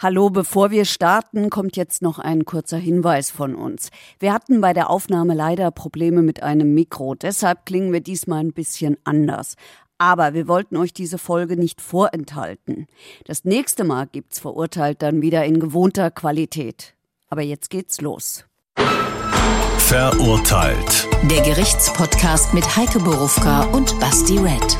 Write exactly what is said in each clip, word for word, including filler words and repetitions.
Hallo, bevor wir starten, kommt jetzt noch ein kurzer Hinweis von uns. Wir hatten bei der Aufnahme leider Probleme mit einem Mikro, deshalb klingen wir diesmal ein bisschen anders. Aber wir wollten euch diese Folge nicht vorenthalten. Das nächste Mal gibt's Verurteilt dann wieder in gewohnter Qualität. Aber jetzt geht's los. Verurteilt. Der Gerichtspodcast mit Heike Borufka und Basti Red.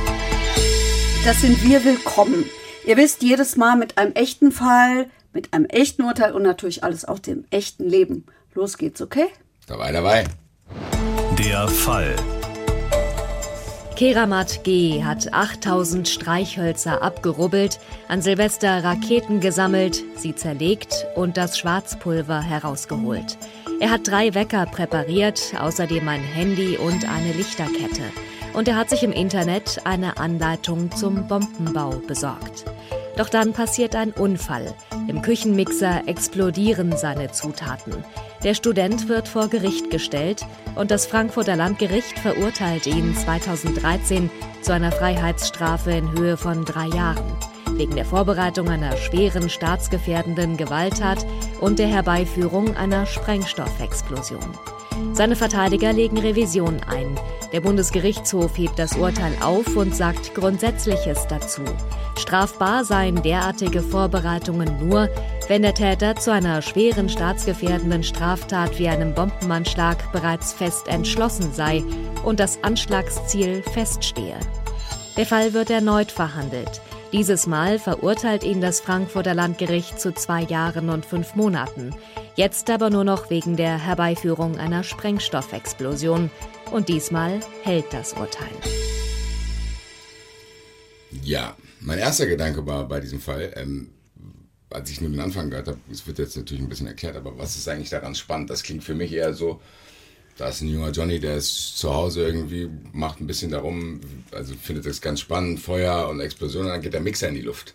Das sind wir, willkommen. Ihr wisst, jedes Mal mit einem echten Fall, mit einem echten Urteil und natürlich alles aus dem echten Leben. Los geht's, okay? Dabei, dabei. Der Fall. Keramat G. hat achttausend Streichhölzer abgerubbelt, an Silvester Raketen gesammelt, sie zerlegt und das Schwarzpulver herausgeholt. Er hat drei Wecker präpariert, außerdem ein Handy und eine Lichterkette. Und er hat sich im Internet eine Anleitung zum Bombenbau besorgt. Doch dann passiert ein Unfall. Im Küchenmixer explodieren seine Zutaten. Der Student wird vor Gericht gestellt und das Frankfurter Landgericht verurteilt ihn zweitausenddreizehn zu einer Freiheitsstrafe in Höhe von drei Jahren. Wegen der Vorbereitung einer schweren staatsgefährdenden Gewalttat und der Herbeiführung einer Sprengstoffexplosion. Seine Verteidiger legen Revision ein. Der Bundesgerichtshof hebt das Urteil auf und sagt Grundsätzliches dazu. Strafbar seien derartige Vorbereitungen nur, wenn der Täter zu einer schweren staatsgefährdenden Straftat wie einem Bombenanschlag bereits fest entschlossen sei und das Anschlagsziel feststehe. Der Fall wird erneut verhandelt. Dieses Mal verurteilt ihn das Frankfurter Landgericht zu zwei Jahren und fünf Monaten. Jetzt aber nur noch wegen der Herbeiführung einer Sprengstoffexplosion. Und diesmal hält das Urteil. Ja, mein erster Gedanke war bei diesem Fall, ähm, als ich nur den Anfang gehört habe, es wird jetzt natürlich ein bisschen erklärt, aber was ist eigentlich daran spannend? Das klingt für mich eher so, da ist ein junger Johnny, der ist zu Hause irgendwie, macht ein bisschen darum, also findet das ganz spannend, Feuer und Explosion, und dann geht der Mixer in die Luft.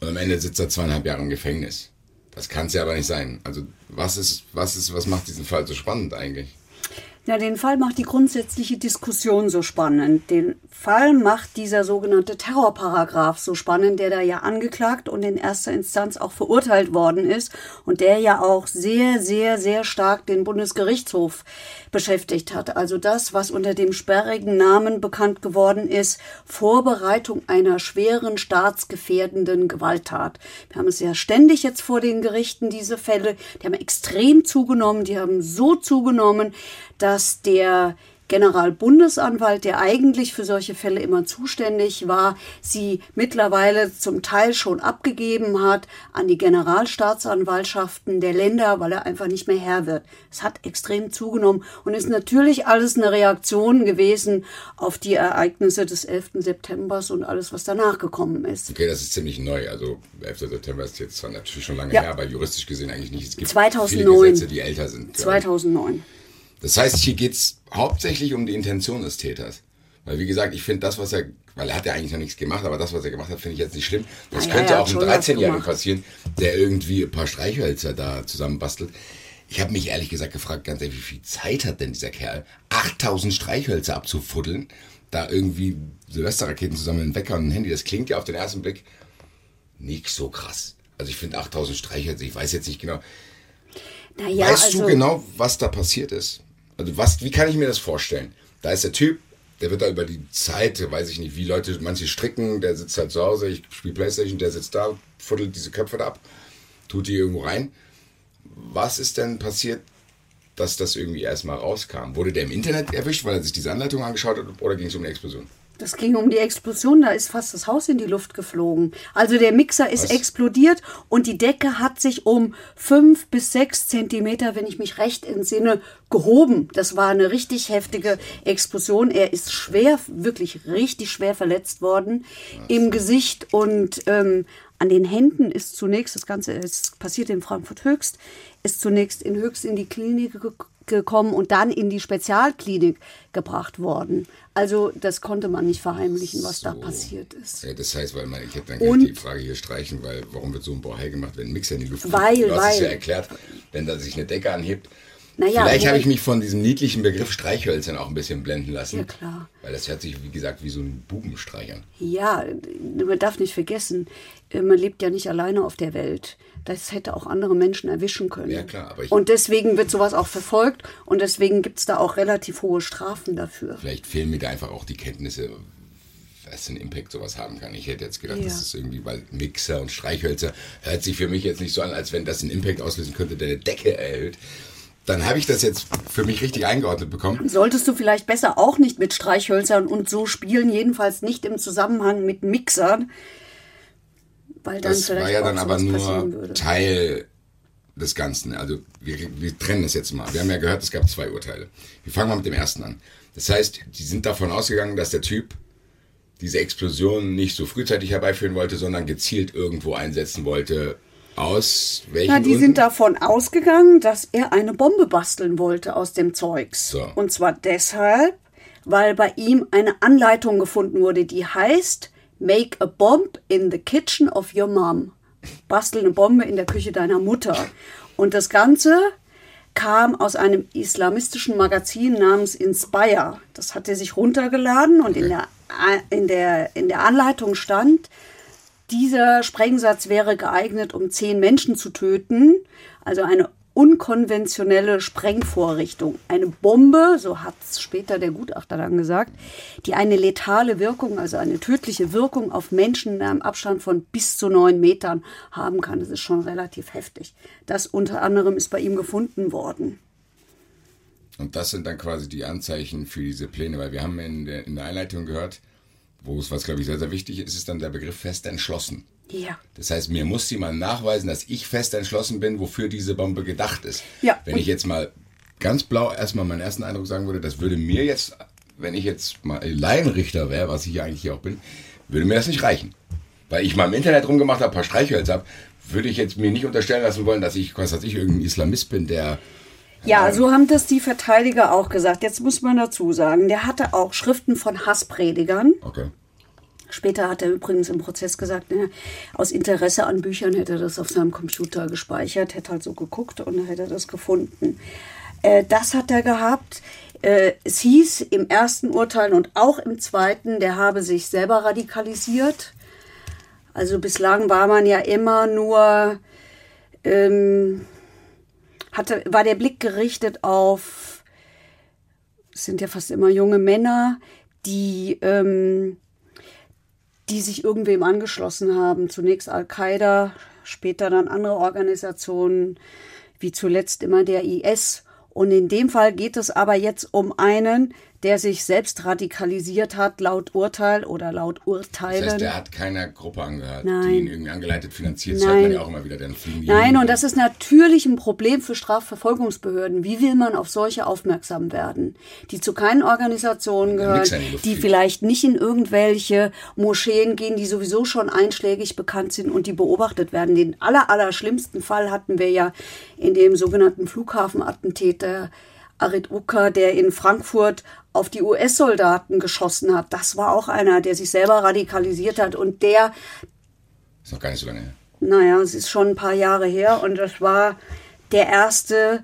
Und am Ende sitzt er zweieinhalb Jahre im Gefängnis. Das kann es ja aber nicht sein. Also was ist, was ist, was macht diesen Fall so spannend eigentlich? Ja, den Fall macht die grundsätzliche Diskussion so spannend. Den Fall macht dieser sogenannte Terrorparagraf so spannend, der da ja angeklagt und in erster Instanz auch verurteilt worden ist und der ja auch sehr, sehr, sehr stark den Bundesgerichtshof beschäftigt hat. Also das, was unter dem sperrigen Namen bekannt geworden ist, Vorbereitung einer schweren staatsgefährdenden Gewalttat. Wir haben es ja ständig jetzt vor den Gerichten, diese Fälle, die haben extrem zugenommen, die haben so zugenommen, dass dass der Generalbundesanwalt, der eigentlich für solche Fälle immer zuständig war, sie mittlerweile zum Teil schon abgegeben hat an die Generalstaatsanwaltschaften der Länder, weil er einfach nicht mehr Herr wird. Es hat extrem zugenommen und ist natürlich alles eine Reaktion gewesen auf die Ereignisse des elften September und alles, was danach gekommen ist. Okay, das ist ziemlich neu. Also elfter September ist jetzt zwar natürlich schon lange ja. her, aber juristisch gesehen eigentlich nicht. Es gibt zweitausendneun viele Gesetze, die älter sind. zweitausendneun Das heißt, hier geht's hauptsächlich um die Intention des Täters. Weil, wie gesagt, ich finde das, was er, weil er hat ja eigentlich noch nichts gemacht, aber das, was er gemacht hat, finde ich jetzt nicht schlimm. Das ja, könnte ja, auch einem dreizehnjährigen passieren, der irgendwie ein paar Streichhölzer da zusammenbastelt. Ich habe mich ehrlich gesagt gefragt, ganz ehrlich, wie viel Zeit hat denn dieser Kerl, achttausend Streichhölzer abzufuddeln, da irgendwie Silvesterraketen zusammen, einen Wecker und ein Handy, das klingt ja auf den ersten Blick nicht so krass. Also ich finde achttausend Streichhölzer, ich weiß jetzt nicht genau. Naja, weißt also du genau, was da passiert ist? Also was, wie kann ich mir das vorstellen? Da ist der Typ, der wird da über die Zeit, weiß ich nicht, wie Leute, manche stricken, der sitzt halt zu Hause, ich spiele Playstation, der sitzt da, fuddelt diese Köpfe da ab, tut die irgendwo rein. Was ist denn passiert, dass das irgendwie erstmal rauskam? Wurde der im Internet erwischt, weil er sich diese Anleitung angeschaut hat, oder ging es um eine Explosion? Das ging um die Explosion, da ist fast das Haus in die Luft geflogen. Also der Mixer ist Was? explodiert und die Decke hat sich um fünf bis sechs Zentimeter, wenn ich mich recht entsinne, gehoben. Das war eine richtig heftige Explosion. Er ist schwer, wirklich richtig schwer verletzt worden Was? im Gesicht und ähm, an den Händen ist zunächst, das Ganze ist passiert in Frankfurt Höchst, ist zunächst in Höchst in die Klinik gekommen. gekommen und dann in die Spezialklinik gebracht worden. Also das konnte man nicht verheimlichen, was so. da passiert ist. Ja, das heißt, weil man, ich hätte dann gleich die Frage hier streichen, weil warum wird so ein Bohai gemacht, wenn ein Mixer in die Luft fliegt? Du hast es ja erklärt, wenn da sich eine Decke anhebt Naja, vielleicht habe ich mich von diesem niedlichen Begriff Streichhölzern auch ein bisschen blenden lassen. Ja, klar. Weil das hört sich, wie gesagt, wie so ein Bubenstreich an. Ja, man darf nicht vergessen, man lebt ja nicht alleine auf der Welt. Das hätte auch andere Menschen erwischen können. Ja, klar. Aber ich und deswegen wird sowas auch verfolgt und deswegen gibt es da auch relativ hohe Strafen dafür. Vielleicht fehlen mir da einfach auch die Kenntnisse, was für einen Impact sowas haben kann. Ich hätte jetzt gedacht, ja. das ist irgendwie, weil Mixer und Streichhölzer hört sich für mich jetzt nicht so an, als wenn das einen Impact auslösen könnte, der eine Decke erhöht. Dann habe ich das jetzt für mich richtig eingeordnet bekommen. Solltest du vielleicht besser auch nicht mit Streichhölzern und so spielen, jedenfalls nicht im Zusammenhang mit Mixern, weil dann das vielleicht war ja dann aber nur Teil des Ganzen. Also wir, wir trennen das jetzt mal. Wir haben ja gehört, es gab zwei Urteile. Wir fangen mal mit dem ersten an. Das heißt, die sind davon ausgegangen, dass der Typ diese Explosion nicht so frühzeitig herbeiführen wollte, sondern gezielt irgendwo einsetzen wollte. Aus welchen Na, die Gründen? Sind davon ausgegangen, dass er eine Bombe basteln wollte aus dem Zeugs. So. Und zwar deshalb, weil bei ihm eine Anleitung gefunden wurde, die heißt Make a bomb in the kitchen of your mom. Bastel eine Bombe in der Küche deiner Mutter. Und das Ganze kam aus einem islamistischen Magazin namens Inspire. Das hat er sich runtergeladen und okay. in der, in der, in der Anleitung stand, dieser Sprengsatz wäre geeignet, um zehn Menschen zu töten. Also eine unkonventionelle Sprengvorrichtung. Eine Bombe, so hat es später der Gutachter dann gesagt, die eine letale Wirkung, also eine tödliche Wirkung auf Menschen in einem Abstand von bis zu neun Metern haben kann. Das ist schon relativ heftig. Das unter anderem ist bei ihm gefunden worden. Und das sind dann quasi die Anzeichen für diese Pläne, weil wir haben in der, in der Einleitung gehört, wo es, was glaube ich sehr, sehr wichtig ist, ist dann der Begriff fest entschlossen. Ja. Das heißt, mir muss jemand nachweisen, dass ich fest entschlossen bin, wofür diese Bombe gedacht ist. Ja. Wenn ich jetzt mal ganz blau erstmal meinen ersten Eindruck sagen würde, das würde mir jetzt, wenn ich jetzt mal Laienrichter wäre, was ich ja eigentlich hier auch bin, würde mir das nicht reichen. Weil ich mal im Internet rumgemacht habe, ein paar Streichhölzer habe, würde ich jetzt mir nicht unterstellen lassen wollen, dass ich, was weiß ich, irgendein Islamist bin, der... Ja, so haben das die Verteidiger auch gesagt. Jetzt muss man dazu sagen, der hatte auch Schriften von Hasspredigern. Okay. Später hat er übrigens im Prozess gesagt, ne, aus Interesse an Büchern hätte er das auf seinem Computer gespeichert, hätte halt so geguckt und hätte das gefunden. Äh, das hat er gehabt. Äh, es hieß im ersten Urteil und auch im zweiten, der habe sich selber radikalisiert. Also bislang war man ja immer nur... Ähm, Hatte, war der Blick gerichtet auf, es sind ja fast immer junge Männer, die, ähm, die sich irgendwem angeschlossen haben. Zunächst Al-Qaida, später dann andere Organisationen, wie zuletzt immer der I S. Und in dem Fall geht es aber jetzt um einen, der sich selbst radikalisiert hat, laut Urteil oder laut Urteilen. Das heißt, der hat keiner Gruppe angehört, Nein. die ihn irgendwie angeleitet, finanziert. Das hat man ja auch immer wieder. Dann fliegen Nein, und das ist natürlich ein Problem für Strafverfolgungsbehörden. Wie will man auf solche aufmerksam werden, die zu keinen Organisationen gehören, die vielleicht nicht in irgendwelche Moscheen gehen, die sowieso schon einschlägig bekannt sind und die beobachtet werden. Den aller, aller schlimmsten Fall hatten wir ja in dem sogenannten Flughafenattentäter Arid Uka, der in Frankfurt auf die U S-Soldaten geschossen hat. Das war auch einer, der sich selber radikalisiert hat und der... Ist noch gar nicht so lange her. Naja, es ist schon ein paar Jahre her und das war der erste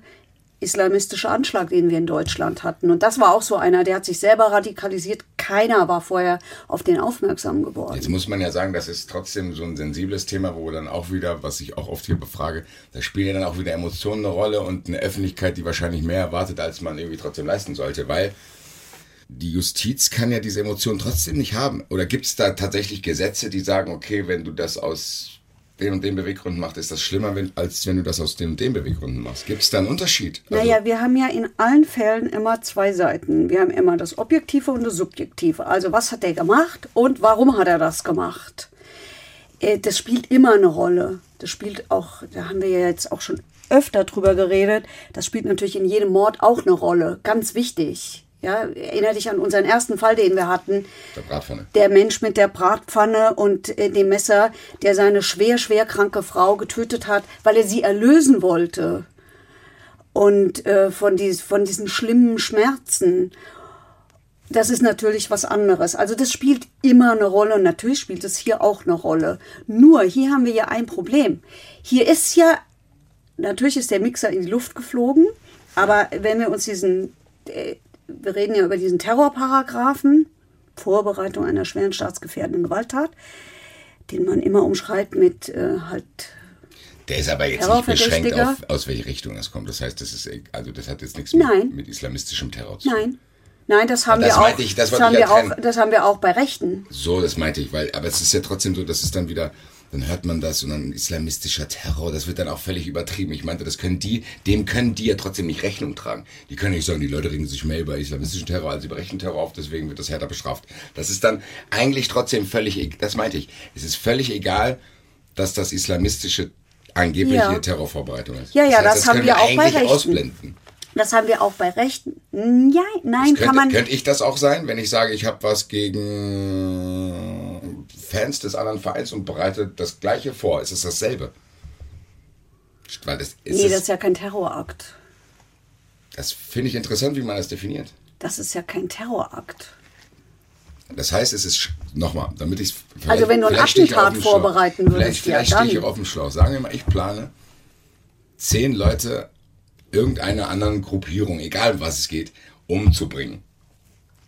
islamistische Anschlag, den wir in Deutschland hatten. Und das war auch so einer, der hat sich selber radikalisiert. Keiner war vorher auf den aufmerksam geworden. Jetzt muss man ja sagen, das ist trotzdem so ein sensibles Thema, wo dann auch wieder, was ich auch oft hier befrage, da spielen ja dann auch wieder Emotionen eine Rolle und eine Öffentlichkeit, die wahrscheinlich mehr erwartet, als man irgendwie trotzdem leisten sollte, weil die Justiz kann ja diese Emotionen trotzdem nicht haben. Oder gibt es da tatsächlich Gesetze, die sagen, okay, wenn du das aus den und den Beweggründen macht, ist das schlimmer, wenn, als wenn du das aus den und den Beweggründen machst. Gibt es da einen Unterschied? Also naja, wir haben ja in allen Fällen immer zwei Seiten. Wir haben immer das Objektive und das Subjektive. Also was hat der gemacht und warum hat er das gemacht? Das spielt immer eine Rolle. Das spielt auch, da haben wir ja jetzt auch schon öfter drüber geredet, das spielt natürlich in jedem Mord auch eine Rolle. Ganz wichtig. Ja, erinnere dich an unseren ersten Fall, den wir hatten. Der Bratpfanne. Der Mensch mit der Bratpfanne und äh, dem Messer, der seine schwer, schwer kranke Frau getötet hat, weil er sie erlösen wollte. Und äh, von, dies, von diesen schlimmen Schmerzen. Das ist natürlich was anderes. Also das spielt immer eine Rolle und natürlich spielt es hier auch eine Rolle. Nur hier haben wir ja ein Problem. Hier ist ja, natürlich ist der Mixer in die Luft geflogen. Aber wenn wir uns diesen, wir reden ja über diesen Terrorparagraphen, Vorbereitung einer schweren staatsgefährdenden Gewalttat, den man immer umschreibt mit äh, halt. Der ist aber jetzt nicht beschränkt auf, aus welche Richtung das kommt. Das heißt, das ist, also das hat jetzt nichts mit, mit islamistischem Terror zu tun. Nein. Nein, das haben wir auch, das haben wir auch bei Rechten. So, das meinte ich, weil, aber es ist ja trotzdem so, dass es dann wieder, dann hört man das und dann islamistischer Terror, das wird dann auch völlig übertrieben. Ich meinte, das können die, dem können die ja trotzdem nicht Rechnung tragen. Die können nicht sagen, die Leute regen sich mehr über islamistischen Terror als über rechten Terror auf, deswegen wird das härter bestraft. Das ist dann eigentlich trotzdem völlig, das meinte ich, es ist völlig egal, dass das islamistische angebliche ja. Terrorvorbereitung ist. Ja, ja, das, heißt, das, das haben wir auch bei Rechten. Ausblenden. Das haben wir auch bei Rechten. Ja, nein, könnte, kann man... Könnte ich das auch sein, wenn ich sage, ich habe was gegen Fans des anderen Vereins und bereite das Gleiche vor? Ist es dasselbe? Weil das, ist nee, es, das ist ja kein Terrorakt. Das finde ich interessant, wie man das definiert. Das ist ja kein Terrorakt. Das heißt, es ist... Nochmal, damit ich es... Also wenn du einen Attentat vorbereiten Schlauch, würdest, vielleicht, ja, vielleicht dann... Vielleicht stehe ich auf dem Schlauch. Sagen wir mal, ich plane zehn Leute... irgendeiner anderen Gruppierung, egal um was es geht, umzubringen.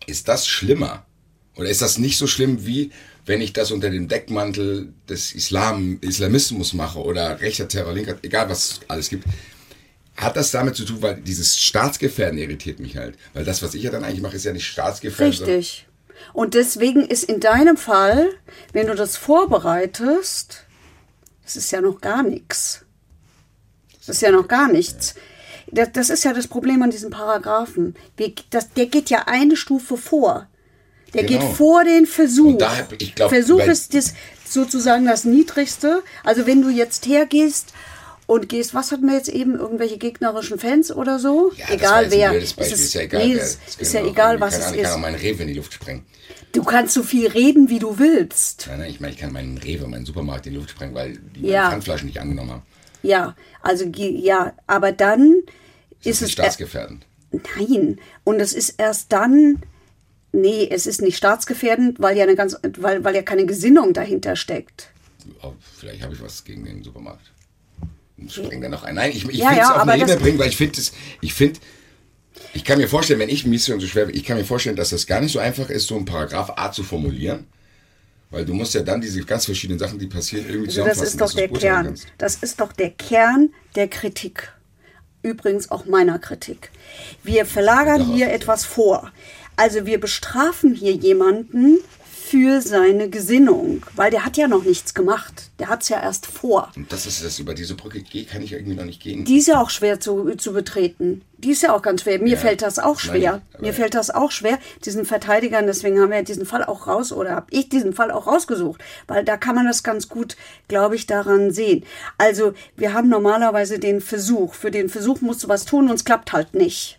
Ist das schlimmer? Oder ist das nicht so schlimm, wie wenn ich das unter dem Deckmantel des Islam, Islamismus mache oder rechter Terror, linker, egal was es alles gibt? Hat das damit zu tun, weil dieses Staatsgefährden irritiert mich halt. Weil das, was ich ja dann eigentlich mache, ist ja nicht Staatsgefährden. Richtig. Und deswegen ist in deinem Fall, wenn du das vorbereitest, das ist ja noch gar nichts. Das ist ja noch gar nichts. Das ist ja das Problem an diesem Paragraphen. Der geht ja eine Stufe vor. Der genau. geht vor den Versuch. Da, ich glaub, Versuch ist das, sozusagen das Niedrigste. Also wenn du jetzt hergehst und gehst, was hatten wir jetzt eben, irgendwelche gegnerischen Fans oder so? Ja, egal das wer. Ist, es, ist ja egal, nee, es, es ist ja egal was es ist. Ich kann auch meinen Rewe in die Luft sprengen. Du kannst so viel reden, wie du willst. Nein, nein, ich meine, ich kann meinen Rewe, meinen Supermarkt in die Luft sprengen, weil die ja. meine Pfandflaschen nicht angenommen haben. Ja, also ja, aber dann ist, ist es staatsgefährdend. Er, nein, und es ist erst dann, nee, es ist nicht staatsgefährdend, weil ja eine ganz, weil weil ja keine Gesinnung dahinter steckt. Oh, vielleicht habe ich was gegen den Supermarkt. Ich springe da noch ein. Nein, ich, ich ja, will es ja, auf eine Ebene bringen, weil ich finde es, ich finde, ich kann mir vorstellen, wenn ich mich so schwer, ich kann mir vorstellen, dass das gar nicht so einfach ist, so einen Paragraph A zu formulieren. Weil du musst ja dann diese ganz verschiedenen Sachen, die passieren, irgendwie also zusammenfassen. Das ist doch der Kern. Das ist doch der Kern der Kritik. Übrigens auch meiner Kritik. Wir verlagern hier etwas vor. Also wir bestrafen hier jemanden für seine Gesinnung. Weil der hat ja noch nichts gemacht. Der hat es ja erst vor. Und das ist das, über diese Brücke gehe, kann ich irgendwie noch nicht gehen. Die ist ja auch schwer zu, zu betreten. Die ist ja auch ganz schwer. Mir ja. fällt das auch schwer. Nein, Mir fällt das auch schwer, diesen Verteidigern, deswegen haben wir diesen Fall auch raus, oder habe ich diesen Fall auch rausgesucht, weil da kann man das ganz gut, glaube ich, daran sehen. Also wir haben normalerweise den Versuch. Für den Versuch musst du was tun und es klappt halt nicht.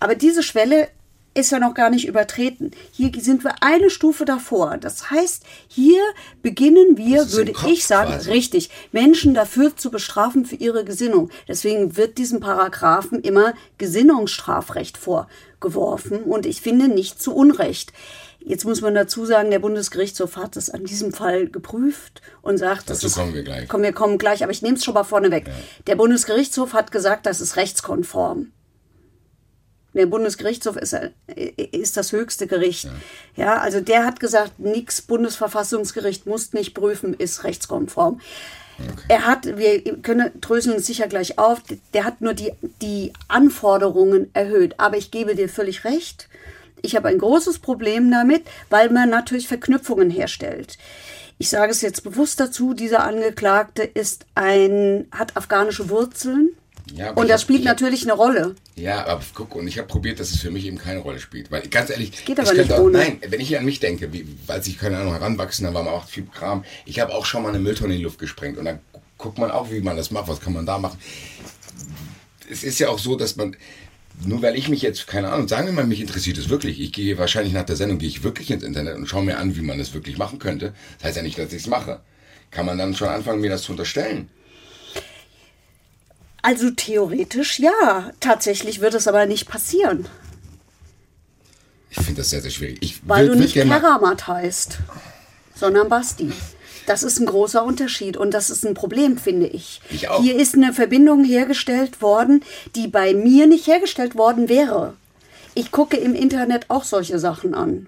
Aber diese Schwelle ist ja noch gar nicht übertreten. Hier sind wir eine Stufe davor. Das heißt, hier beginnen wir, würde ich sagen, quasi. richtig, Menschen dafür zu bestrafen für ihre Gesinnung. Deswegen wird diesem Paragraphen immer Gesinnungsstrafrecht vorgeworfen und ich finde nicht zu Unrecht. Jetzt muss man dazu sagen, der Bundesgerichtshof hat es an diesem Fall geprüft und sagt... Dazu das ist, kommen wir gleich. Komm, wir kommen gleich, aber ich nehme es schon mal vorneweg. Ja. Der Bundesgerichtshof hat gesagt, das ist rechtskonform. Der Bundesgerichtshof ist, ist das höchste Gericht. Ja. ja, also der hat gesagt, nix Bundesverfassungsgericht muss nicht prüfen, ist rechtskonform. Okay. Er hat, wir können dröseln uns sicher gleich auf, der hat nur die, die Anforderungen erhöht. Aber ich gebe dir völlig recht. Ich habe ein großes Problem damit, weil man natürlich Verknüpfungen herstellt. Ich sage es jetzt bewusst dazu, dieser Angeklagte ist ein, hat afghanische Wurzeln. Ja, und das hab, spielt natürlich eine Rolle. Ja, aber guck, und ich habe probiert, dass es für mich eben keine Rolle spielt. Weil ganz ehrlich, das geht aber nicht ohne. Nein, wenn ich an mich denke, wie, als ich, keine Ahnung, heranwachsen, da war man auch viel Kram. Ich habe auch schon mal eine Mülltonne in die Luft gesprengt. Und dann guckt man auch, wie man das macht, was kann man da machen. Es ist ja auch so, dass man, nur weil ich mich jetzt, keine Ahnung, sagen wir mal, mich interessiert es wirklich. Ich gehe wahrscheinlich nach der Sendung, gehe ich wirklich ins Internet und schaue mir an, wie man das wirklich machen könnte. Das heißt ja nicht, dass ich es mache. Kann man dann schon anfangen, mir das zu unterstellen? Also theoretisch ja, tatsächlich wird es aber nicht passieren. Ich finde das sehr, sehr schwierig. Ich Weil will, du nicht Keramat heißt, sondern Basti. Das ist ein großer Unterschied und das ist ein Problem, finde ich. Ich auch. Hier ist eine Verbindung hergestellt worden, die bei mir nicht hergestellt worden wäre. Ich gucke im Internet auch solche Sachen an.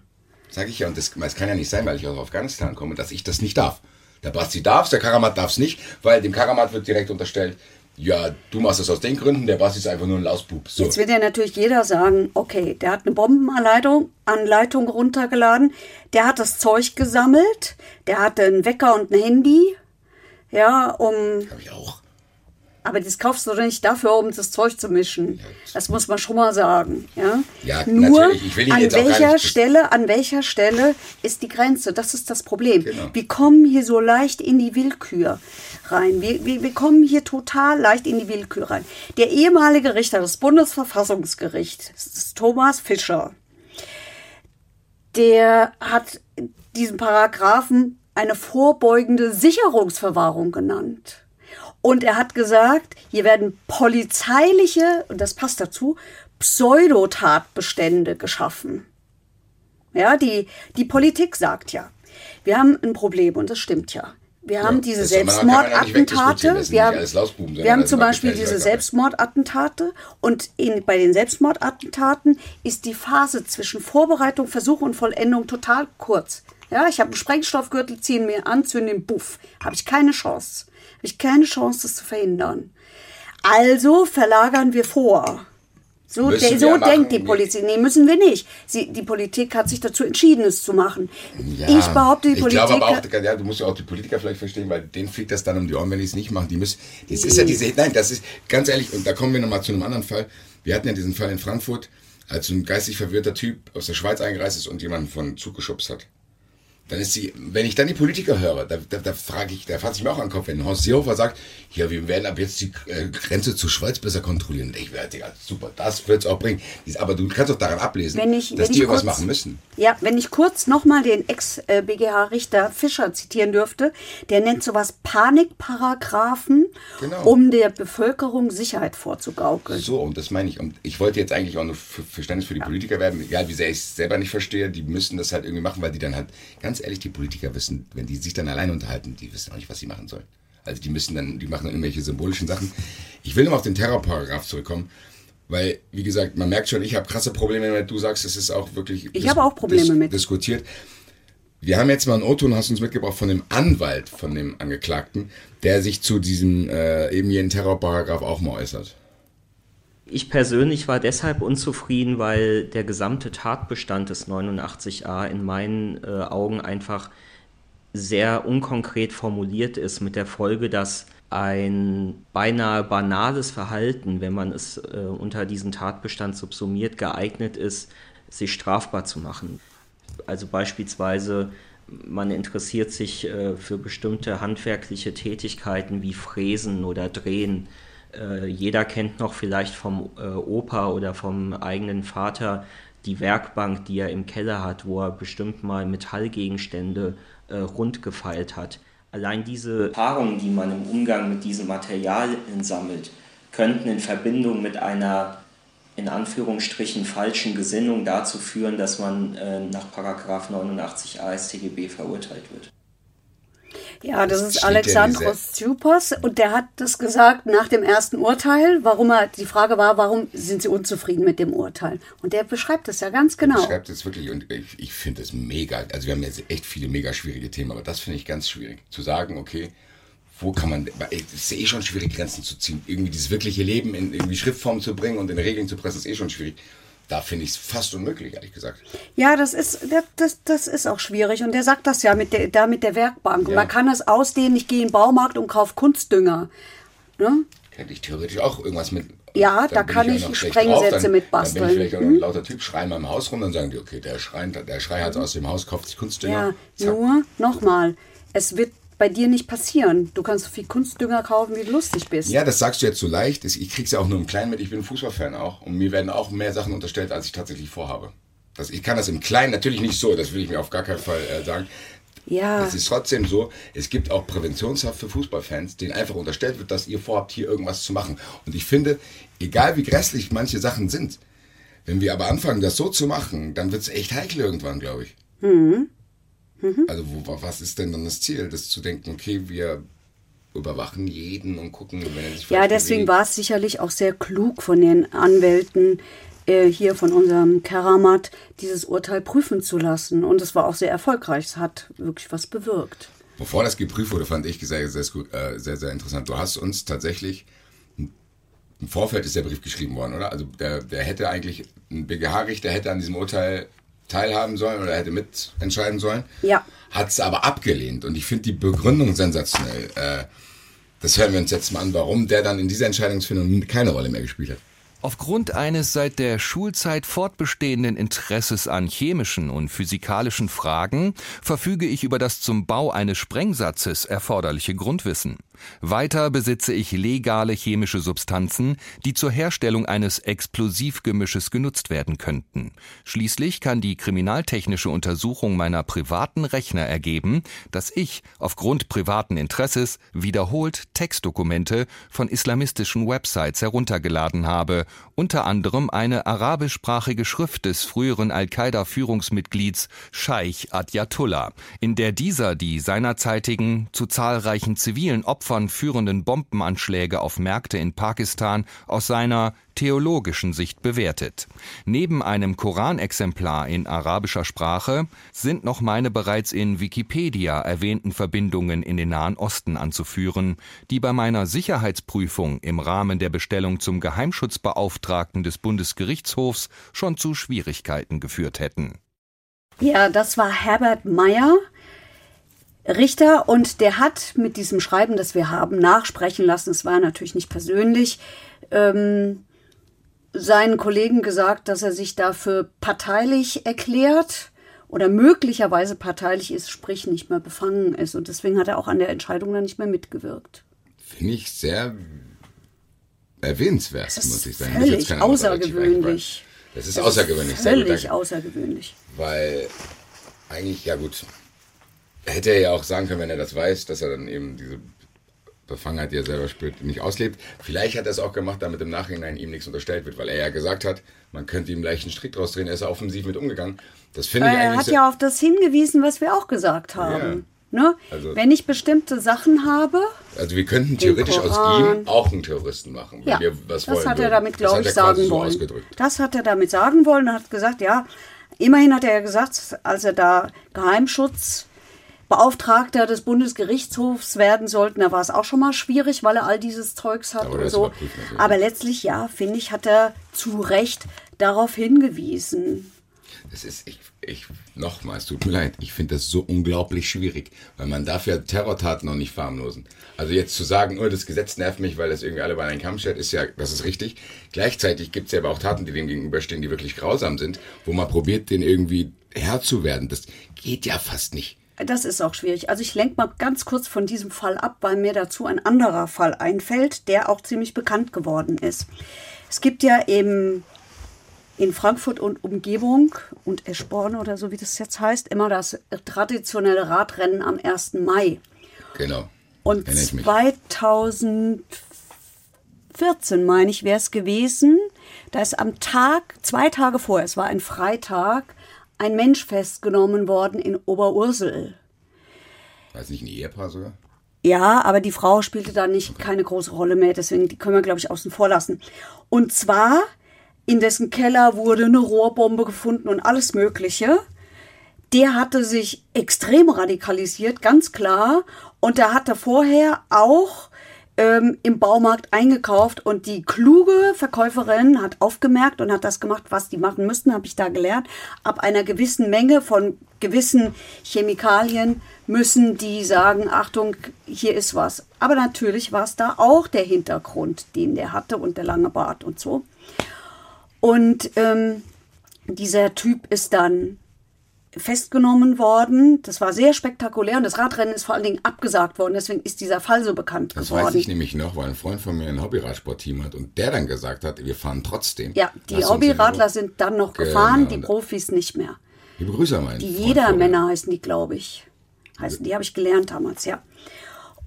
Sag ich ja, und das, das kann ja nicht sein, weil ich aus Afghanistan komme, dass ich das nicht darf. Der Basti darf es, der Keramat darf es nicht, weil dem Keramat wird direkt unterstellt, ja, du machst das aus den Gründen, der Basti ist einfach nur ein Lausbub. So. Jetzt wird ja natürlich jeder sagen, okay, der hat eine Bombenanleitung Anleitung runtergeladen, der hat das Zeug gesammelt, der hatte einen Wecker und ein Handy, ja, um... Hab ich auch. Aber das kaufst du doch nicht dafür, um das Zeug zu mischen. Das muss man schon mal sagen. Ja, ja nur ich will an, jetzt welcher nicht... Stelle, an welcher Stelle ist die Grenze? Das ist das Problem. Genau. Wir kommen hier so leicht in die Willkür rein. Wir, wir, wir kommen hier total leicht in die Willkür rein. Der ehemalige Richter des Bundesverfassungsgerichts, Thomas Fischer, der hat diesen Paragraphen eine vorbeugende Sicherungsverwahrung genannt. Und er hat gesagt, hier werden polizeiliche, und das passt dazu, Pseudotatbestände geschaffen. Ja, die, die Politik sagt ja, wir haben ein Problem und das stimmt ja. Wir haben ja, diese Selbstmordattentate, ja wir haben, wir haben zum Beispiel diese Selbstmordattentate und in, bei den Selbstmordattentaten ist die Phase zwischen Vorbereitung, Versuch und Vollendung total kurz. Ja, ich habe einen Sprengstoffgürtel, ziehe ihn mir an, zünde ihn, buff, habe ich keine Chance. Ich keine Chance, das zu verhindern. Also verlagern wir vor. So, de, so denkt machen, die Polizei. Nee, müssen wir nicht. Sie, die Politik hat sich dazu entschieden, es zu machen. Ja, ich behaupte, die ich Politik... Glaube aber auch, ja, du musst ja auch die Politiker vielleicht verstehen, weil denen fliegt das dann um die Ohren, wenn die es nicht machen. Die müssen... Das nee. ist ja diese... Nein, das ist... Ganz ehrlich, und da kommen wir nochmal zu einem anderen Fall. Wir hatten ja diesen Fall in Frankfurt, als ein geistig verwirrter Typ aus der Schweiz eingereist ist und jemanden von Zug geschubst hat. Dann ist sie, wenn ich dann die Politiker höre, da, da, da frage ich, da fasse ich mir auch an den Kopf, wenn Horst Seehofer sagt, ja, wir werden ab jetzt die äh, Grenze zur Schweiz besser kontrollieren. Und ich werde, Digga, super, das wird es auch bringen. Aber du kannst doch daran ablesen, wenn ich, dass wenn die irgendwas kurz, machen müssen. Ja, wenn ich kurz nochmal den Ex-B G H-Richter Fischer zitieren dürfte, der nennt sowas Panikparagraphen, genau. um der Bevölkerung Sicherheit vorzugaukeln. So, und das meine ich. Und ich wollte jetzt eigentlich auch nur für Verständnis für die ja. Politiker werben, egal wie sehr ich es selber nicht verstehe, die müssen das halt irgendwie machen, weil die dann halt ganz Ganz ehrlich, die Politiker wissen, wenn die sich dann alleine unterhalten, die wissen auch nicht, was sie machen sollen. Also die müssen dann, die machen dann irgendwelche symbolischen Sachen. Ich will nochmal auf den Terrorparagraf zurückkommen, weil, wie gesagt, man merkt schon, ich habe krasse Probleme damit. Du sagst, es ist auch wirklich... Ich habe auch Probleme dis- mit. ...diskutiert. Wir haben jetzt mal einen O-Ton, hast uns mitgebracht, von dem Anwalt, von dem Angeklagten, der sich zu diesem äh, eben jenen Terrorparagraf auch mal äußert. Ich persönlich war deshalb unzufrieden, weil der gesamte Tatbestand des neunundachtzig a in meinen äh, Augen einfach sehr unkonkret formuliert ist, mit der Folge, dass ein beinahe banales Verhalten, wenn man es äh, unter diesen Tatbestand subsumiert, geeignet ist, sich strafbar zu machen. Also beispielsweise, man interessiert sich äh, für bestimmte handwerkliche Tätigkeiten wie Fräsen oder Drehen. Jeder kennt noch vielleicht vom Opa oder vom eigenen Vater die Werkbank, die er im Keller hat, wo er bestimmt mal Metallgegenstände rund gefeilt hat. Allein diese Erfahrungen, die man im Umgang mit diesen Materialien sammelt, könnten in Verbindung mit einer in Anführungsstrichen falschen Gesinnung dazu führen, dass man nach Paragraph neunundachtzig a StGB verurteilt wird. Ja, das ist Alexandros Tsoupas und der hat das gesagt nach dem ersten Urteil, warum er, die Frage war, warum sind Sie unzufrieden mit dem Urteil? Und der beschreibt das ja ganz genau. Der beschreibt es wirklich und ich, ich finde es mega, also wir haben jetzt echt viele mega schwierige Themen, aber das finde ich ganz schwierig, zu sagen, okay, wo kann man, es ist ja eh schon schwierig, Grenzen zu ziehen, irgendwie dieses wirkliche Leben in irgendwie Schriftform zu bringen und in Regeln zu pressen, ist eh schon schwierig. Da finde ich es fast unmöglich, ehrlich gesagt. Ja, das ist, das, das ist auch schwierig. Und der sagt das ja mit der, da mit der Werkbank. Ja. Man kann das ausdehnen, ich gehe in den Baumarkt und kaufe Kunstdünger. Ne? Könnte ich theoretisch auch irgendwas mit... Ja, da kann ich, ich Sprengsätze mit basteln. Dann bin ich vielleicht auch mhm. ein lauter Typ, schreien mal im Haus rum, dann sagen die, okay, der Schrei, der Schrei hat es aus dem Haus, kauft sich Kunstdünger. Ja, nur, nochmal, es wird bei dir nicht passieren. Du kannst so viel Kunstdünger kaufen, wie du lustig bist. Ja, das sagst du jetzt so leicht. Ich krieg's ja auch nur im Kleinen mit. Ich bin Fußballfan auch. Und mir werden auch mehr Sachen unterstellt, als ich tatsächlich vorhabe. Das, ich kann das im Kleinen natürlich nicht so. Das will ich mir auf gar keinen Fall äh, sagen. Ja. Das ist trotzdem so. Es gibt auch Präventionshaft für Fußballfans, denen einfach unterstellt wird, dass ihr vorhabt, hier irgendwas zu machen. Und ich finde, egal wie grässlich manche Sachen sind, wenn wir aber anfangen, das so zu machen, dann wird's echt heikel irgendwann, glaube ich. Mhm. Mhm. Also wo, was ist denn dann das Ziel? Das zu denken, okay, wir überwachen jeden und gucken, wenn er sich Ja, deswegen war es sicherlich auch sehr klug von den Anwälten, äh, hier von unserem Keramat, dieses Urteil prüfen zu lassen. Und es war auch sehr erfolgreich. Es hat wirklich was bewirkt. Bevor das geprüft wurde, fand ich sehr, sehr, sehr, sehr interessant. Du hast uns tatsächlich, im Vorfeld ist der Brief geschrieben worden, oder? Also der, der hätte eigentlich, ein B G H-Richter hätte an diesem Urteil teilhaben sollen oder hätte mitentscheiden sollen. Ja. Hat es aber abgelehnt. Und ich finde die Begründung sensationell. Das hören wir uns jetzt mal an, warum der dann in dieser Entscheidungsfindung keine Rolle mehr gespielt hat. Aufgrund eines seit der Schulzeit fortbestehenden Interesses an chemischen und physikalischen Fragen verfüge ich über das zum Bau eines Sprengsatzes erforderliche Grundwissen. Weiter besitze ich legale chemische Substanzen, die zur Herstellung eines Explosivgemisches genutzt werden könnten. Schließlich kann die kriminaltechnische Untersuchung meiner privaten Rechner ergeben, dass ich aufgrund privaten Interesses wiederholt Textdokumente von islamistischen Websites heruntergeladen habe, unter anderem eine arabischsprachige Schrift des früheren Al-Qaida-Führungsmitglieds Scheich Atiyatullah, in der dieser die seinerzeitigen, zu zahlreichen zivilen Opfern führenden Bombenanschläge auf Märkte in Pakistan aus seiner theologischen Sicht bewertet. Neben einem Koranexemplar in arabischer Sprache sind noch meine bereits in Wikipedia erwähnten Verbindungen in den Nahen Osten anzuführen, die bei meiner Sicherheitsprüfung im Rahmen der Bestellung zum Geheimschutzbeauftragten des Bundesgerichtshofs schon zu Schwierigkeiten geführt hätten. Ja, das war Herbert Meyer, Richter, und der hat mit diesem Schreiben, das wir haben nachsprechen lassen, es war natürlich nicht persönlich, ähm, seinen Kollegen gesagt, dass er sich dafür parteilich erklärt oder möglicherweise parteilich ist, sprich nicht mehr befangen ist. Und deswegen hat er auch an der Entscheidung dann nicht mehr mitgewirkt. Finde ich sehr erwähnenswert, muss ich sagen. Das ist völlig das außergewöhnlich. Das ist das außergewöhnlich. Ist völlig sehr außergewöhnlich. Weil eigentlich, ja gut, hätte er ja auch sagen können, wenn er das weiß, dass er dann eben diese Befangenheit, die er selber spürt, nicht auslebt. Vielleicht hat er es auch gemacht, damit im Nachhinein ihm nichts unterstellt wird, weil er ja gesagt hat, man könnte ihm leicht einen Strick draus drehen. Er ist ja offensiv mit umgegangen. Das finde ich eigentlich. Er hat ja auf das hingewiesen, was wir auch gesagt haben. Ja. Ne? Also, wenn ich bestimmte Sachen habe. Also wir könnten theoretisch aus ihm auch einen Terroristen machen, wenn ja, wir was wollen. Das hat er damit, glaube ich, sagen wollen. Das hat er damit sagen wollen und hat gesagt, ja, immerhin hat er ja gesagt, als er da Geheimschutz Beauftragter des Bundesgerichtshofs werden sollten, da war es auch schon mal schwierig, weil er all dieses Zeugs hat und so. Aber letztlich, ja, finde ich, hat er zu Recht darauf hingewiesen. Das ist, ich, ich nochmals, tut mir leid, ich finde das so unglaublich schwierig, weil man darf ja Terrortaten noch nicht verharmlosen. Also jetzt zu sagen, oh, das Gesetz nervt mich, weil das irgendwie alle bei einem Kamm stellt, ist ja, das ist richtig. Gleichzeitig gibt es ja aber auch Taten, die dem gegenüberstehen, die wirklich grausam sind, wo man probiert, den irgendwie Herr zu werden. Das geht ja fast nicht. Das ist auch schwierig. Also ich lenke mal ganz kurz von diesem Fall ab, weil mir dazu ein anderer Fall einfällt, der auch ziemlich bekannt geworden ist. Es gibt ja eben in Frankfurt und Umgebung und Eschborn oder so, wie das jetzt heißt, immer das traditionelle Radrennen am ersten Mai. Genau. Und zweitausendvierzehn, meine ich, wäre es gewesen, da ist am Tag, zwei Tage vorher, es war ein Freitag, ein Mensch festgenommen worden in Oberursel. War es nicht ein Ehepaar sogar? Ja, aber die Frau spielte da nicht okay. keine große Rolle mehr, deswegen die können wir, glaube ich, außen vor lassen. Und zwar, in dessen Keller wurde eine Rohrbombe gefunden und alles Mögliche. Der hatte sich extrem radikalisiert, ganz klar. Und der hatte vorher auch ähm, im Baumarkt eingekauft. Und die kluge Verkäuferin hat aufgemerkt und hat das gemacht, was die machen müssten, habe ich da gelernt. Ab einer gewissen Menge von gewissen Chemikalien müssen die sagen, Achtung, hier ist was. Aber natürlich war es da auch der Hintergrund, den der hatte und der lange Bart und so. Und ähm, dieser Typ ist dann festgenommen worden. Das war sehr spektakulär und das Radrennen ist vor allen Dingen abgesagt worden. Deswegen ist dieser Fall so bekannt das geworden. Das weiß ich nämlich noch, weil ein Freund von mir ein Hobbyradsportteam hat und der dann gesagt hat, wir fahren trotzdem. Ja, die Lass Hobbyradler sind dann noch genau gefahren, die Profis nicht mehr. Liebe Grüße an meinen Die Jedermänner heißen die, glaube ich. Heißen die, habe ich gelernt damals, ja.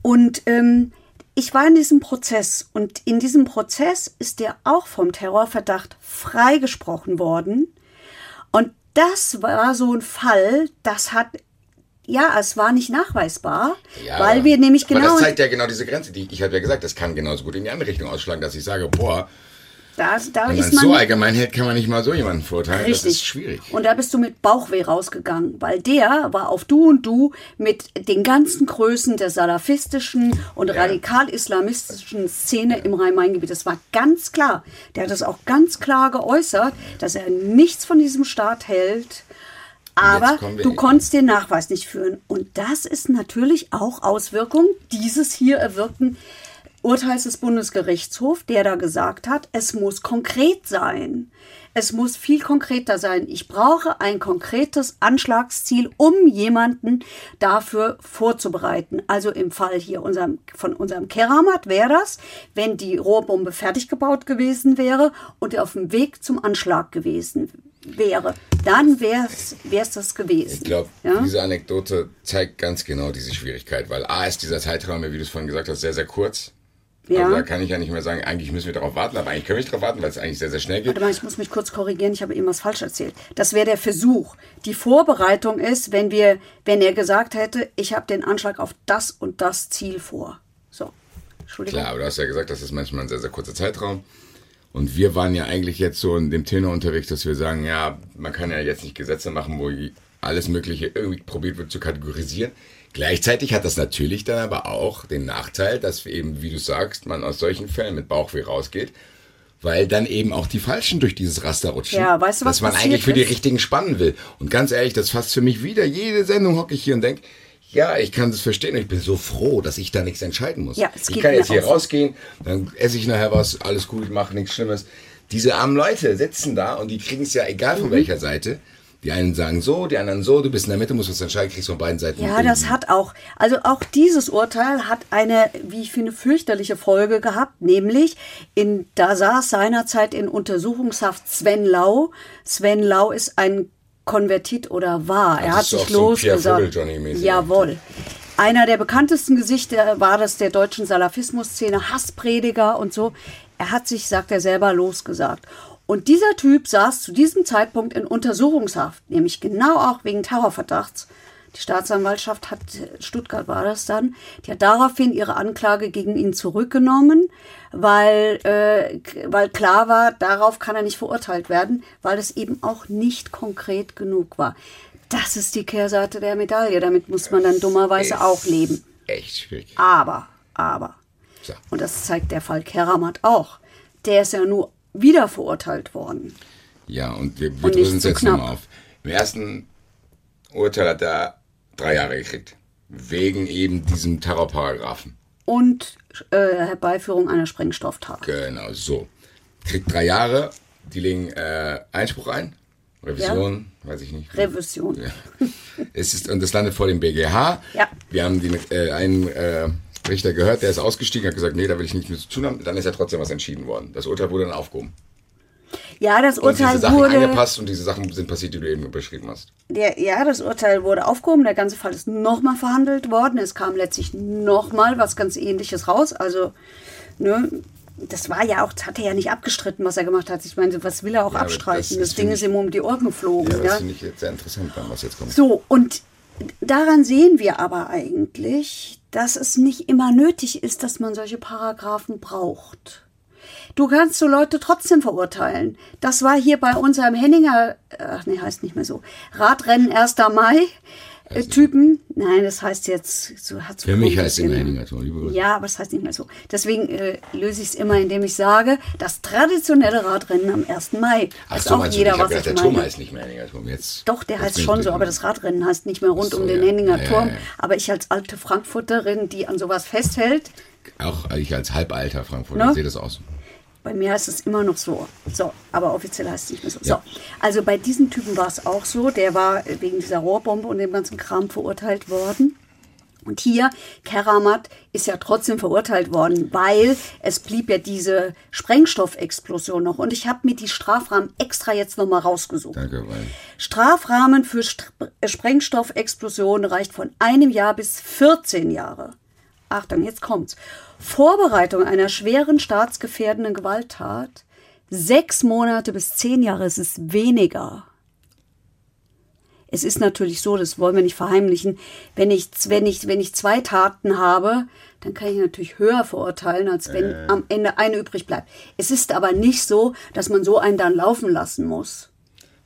Und ähm, ich war in diesem Prozess und in diesem Prozess ist der auch vom Terrorverdacht freigesprochen worden. Und das war so ein Fall, das hat Ja, es war nicht nachweisbar, ja, weil wir nämlich genau... Aber das zeigt ja genau diese Grenze, die ich habe ja gesagt, das kann genauso gut in die andere Richtung ausschlagen, dass ich sage, boah, das, da wenn man es so allgemein hält, kann man nicht mal so jemanden verurteilen, richtig. Das ist schwierig. Und da bist du mit Bauchweh rausgegangen, weil der war auf Du und Du mit den ganzen Größen der salafistischen und ja. radikal-islamistischen Szene ja. im Rhein-Main-Gebiet. Das war ganz klar, der hat das auch ganz klar geäußert, dass er nichts von diesem Staat hält. Aber du konntest den Nachweis nicht führen. Und das ist natürlich auch Auswirkung dieses hier erwirkten Urteils des Bundesgerichtshofs, der da gesagt hat, es muss konkret sein. Es muss viel konkreter sein. Ich brauche ein konkretes Anschlagsziel, um jemanden dafür vorzubereiten. Also im Fall hier unserem, von unserem Keramat wäre das, wenn die Rohrbombe fertig gebaut gewesen wäre und er auf dem Weg zum Anschlag gewesen wäre. wäre, dann wäre es das gewesen. Ich glaube, ja? Diese Anekdote zeigt ganz genau diese Schwierigkeit, weil A ist dieser Zeitraum, wie du es vorhin gesagt hast, sehr, sehr kurz. Ja. Aber da kann ich ja nicht mehr sagen, eigentlich müssen wir darauf warten, aber eigentlich können wir nicht darauf warten, weil es eigentlich sehr, sehr schnell geht. Warte mal, ich muss mich kurz korrigieren, ich habe eben was falsch erzählt. Das wäre der Versuch. Die Vorbereitung ist, wenn, wir, wenn er gesagt hätte, ich habe den Anschlag auf das und das Ziel vor. So, Entschuldigung. Klar, aber du hast ja gesagt, das ist manchmal ein sehr, sehr kurzer Zeitraum. Und wir waren ja eigentlich jetzt so in dem Tenor unterwegs, dass wir sagen, ja, man kann ja jetzt nicht Gesetze machen, wo alles Mögliche irgendwie probiert wird zu kategorisieren. Gleichzeitig hat das natürlich dann aber auch den Nachteil, dass eben, wie du sagst, man aus solchen Fällen mit Bauchweh rausgeht, weil dann eben auch die Falschen durch dieses Raster rutschen, ja, weißt du, was dass man eigentlich für die Richtigen spannen will. Und ganz ehrlich, das fasst für mich wieder, jede Sendung hocke ich hier und denke, ja, ich kann es verstehen. Ich bin so froh, dass ich da nichts entscheiden muss. Ja, es geht ich kann jetzt hier aus. rausgehen, dann esse ich nachher was, alles gut, ich mache nichts Schlimmes. Diese armen Leute sitzen da und die kriegen es ja egal von mhm. welcher Seite. Die einen sagen so, die anderen so, du bist in der Mitte, musst was entscheiden, kriegst von beiden Seiten. Ja, das hat auch, also auch dieses Urteil hat eine, wie ich finde, fürchterliche Folge gehabt, nämlich in, da saß seinerzeit in Untersuchungshaft Sven Lau. Sven Lau ist ein Konvertit oder war. Er hat sich losgesagt. Jawohl. Einer der bekanntesten Gesichter war das der deutschen Salafismus-Szene, Hassprediger und so. Er hat sich, sagt er selber, losgesagt. Und dieser Typ saß zu diesem Zeitpunkt in Untersuchungshaft, nämlich genau auch wegen Terrorverdachts. Die Staatsanwaltschaft hat, Stuttgart war das dann, die hat daraufhin ihre Anklage gegen ihn zurückgenommen, weil, äh, weil klar war, darauf kann er nicht verurteilt werden, weil es eben auch nicht konkret genug war. Das ist die Kehrseite der Medaille, damit muss man dann dummerweise auch leben. Echt schwierig. Aber, aber, so. Und das zeigt der Fall Keramat auch, der ist ja nur wieder verurteilt worden. Ja, und wir drücken uns jetzt nochmal auf. Im ersten Urteil hat er drei Jahre gekriegt. Wegen eben diesem Terrorparagraphen. Und äh, Herbeiführung einer Sprengstofftat. Genau, so. Kriegt drei Jahre, die legen äh, Einspruch ein. Revision, ja. weiß ich nicht. Revision. Ja. Es ist, und das landet vor dem B G H. Ja. Wir haben den, äh, einen äh, Richter gehört, der ist ausgestiegen, hat gesagt, nee, da will ich nichts mehr zu tun haben. Dann ist ja trotzdem was entschieden worden. Das Urteil wurde dann aufgehoben. Ja, das Urteil und diese Sachen wurde angepasst und diese Sachen sind passiert, die du eben beschrieben hast. Der, ja, das Urteil wurde aufgehoben, der ganze Fall ist nochmal verhandelt worden, es kam letztlich nochmal was ganz Ähnliches raus, also ne, das war ja auch, das hat er ja nicht abgestritten, was er gemacht hat. Ich meine, was will er auch ja, abstreiten? Das, das Ding ist ihm um die Ohren geflogen. Ja, das ja. finde ich jetzt sehr interessant, was jetzt kommt. So, und daran sehen wir aber eigentlich, dass es nicht immer nötig ist, dass man solche Paragraphen braucht. Du kannst so Leute trotzdem verurteilen. Das war hier bei unserem Henninger, ach nee, heißt nicht mehr so, Radrennen ersten Mai, äh, Typen, nein, das heißt jetzt, so hat Für mich heißt es immer Henninger Turm. Ja, aber es heißt nicht mehr so. Deswegen äh, löse ich es immer, indem ich sage, das traditionelle Radrennen am ersten Mai. Ach, ist auch jeder, was gedacht, ich meine. Der Turm heißt nicht mehr Henninger Turm. Jetzt, Doch, der heißt schon so, aber das Radrennen heißt nicht mehr rund so, um den ja. Henninger Turm. Ja, ja, ja. Aber ich als alte Frankfurterin, die an sowas festhält, auch ich als halbalter Frankfurter no? sehe das aus. Bei mir heißt es immer noch so. So, aber offiziell heißt es nicht mehr so. Ja. so. Also bei diesem Typen war es auch so. Der war wegen dieser Rohrbombe und dem ganzen Kram verurteilt worden. Und hier, Keramat ist ja trotzdem verurteilt worden, weil es blieb ja diese Sprengstoffexplosion noch. Und ich habe mir die Strafrahmen extra jetzt nochmal rausgesucht. Danke, weil Strafrahmen für St- Sprengstoffexplosion reicht von einem Jahr bis vierzehn Jahre. Achtung, jetzt kommt's. Vorbereitung einer schweren staatsgefährdenden Gewalttat, sechs Monate bis zehn Jahre, es ist weniger. Es ist natürlich so, das wollen wir nicht verheimlichen, wenn ich, wenn ich, wenn ich zwei Taten habe, dann kann ich natürlich höher verurteilen, als wenn äh. am Ende eine übrig bleibt. Es ist aber nicht so, dass man so einen dann laufen lassen muss.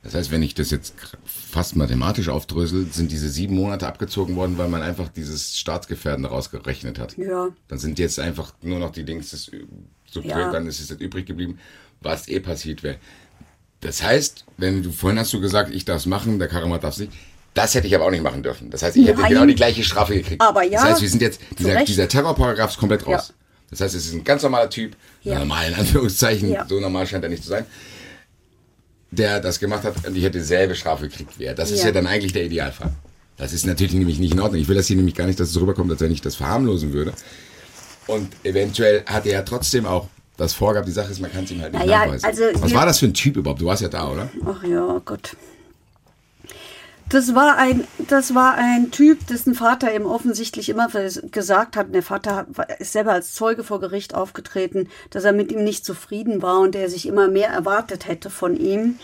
Das heißt, wenn ich das jetzt fast mathematisch aufdrösel, sind diese sieben Monate abgezogen worden, weil man einfach dieses Staatsgefährden rausgerechnet hat. Ja. Dann sind jetzt einfach nur noch die Dings, das so ja. dann ist es jetzt übrig geblieben, was eh passiert wäre. Das heißt, wenn du vorhin hast du gesagt, ich darf es machen, der Keramat darf es nicht. Das hätte ich aber auch nicht machen dürfen. Das heißt, ich Nein. hätte genau die gleiche Strafe gekriegt. Aber ja, das heißt, wir sind jetzt dieser, dieser Terrorparagraf ist komplett raus. Ja. Das heißt, es ist ein ganz normaler Typ, ja. normal in Anführungszeichen, ja. so normal scheint er nicht zu sein. Der das gemacht hat und ich hätte dieselbe Strafe gekriegt. Ja, das ja. ist ja dann eigentlich der Idealfall. Das ist natürlich nämlich nicht in Ordnung. Ich will das hier nämlich gar nicht, dass es rüberkommt, als wenn ich das verharmlosen würde. Und eventuell hat er ja trotzdem auch das Vorgab. Die Sache ist, man kann es ihm halt nicht naja, nachweisen. Also was war das für ein Typ überhaupt? Du warst ja da, oder? Ach ja, Gott. Das war ein, das war ein Typ, dessen Vater eben offensichtlich immer gesagt hat, und der Vater ist selber als Zeuge vor Gericht aufgetreten, dass er mit ihm nicht zufrieden war und er sich immer mehr erwartet hätte von ihm.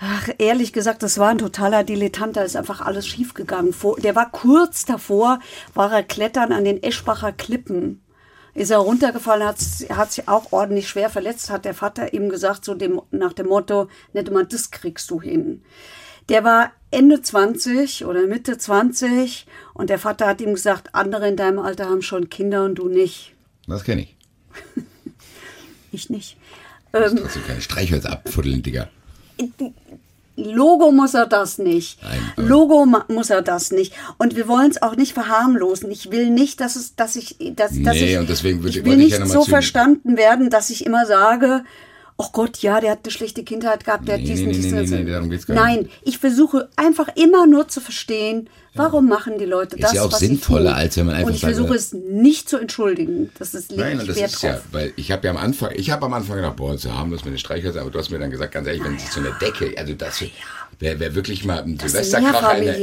Ach, ehrlich gesagt, das war ein totaler Dilettant, da ist einfach alles schiefgegangen. Der war kurz davor, war er klettern an den Eschbacher Klippen. Ist er runtergefallen, hat, hat sich auch ordentlich schwer verletzt, hat der Vater ihm gesagt, so dem, nach dem Motto, nicht immer, das kriegst du hin. Der war Ende zwanzig oder Mitte zwanzig und der Vater hat ihm gesagt, andere in deinem Alter haben schon Kinder und du nicht. Das kenne ich. Ich nicht. Du musst ähm, trotzdem keine Streichhölzer abfuddeln, Digga. Logo muss er das nicht. Nein, äh. Logo ma- muss er das nicht. Und wir wollen es auch nicht verharmlosen. Ich will nicht, dass es, dass ich, dass, nee, dass ich, und deswegen würde ich, ich will nicht ich ja so zünden. verstanden werden, dass ich immer sage, oh Gott, ja, der hat eine schlechte Kindheit gehabt, der nee, hat diesen, nee, diesen... Nee, nee, nee, darum geht's gar Nein, nicht. Ich versuche einfach immer nur zu verstehen, warum ja. machen die Leute das, was sie tun. Ist ja auch sinnvoller, als wenn man einfach... Und ich sagt, versuche es nicht zu entschuldigen, das ist Nein, und das ist drauf. ja, weil ich habe ja am Anfang, ich habe am Anfang gedacht, boah, so harmlos mit den Streichhölzern, aber du hast mir dann gesagt, ganz ehrlich, wenn sich so eine Decke, also das... Wer, wer wirklich mal einen Silvesterkracher in der,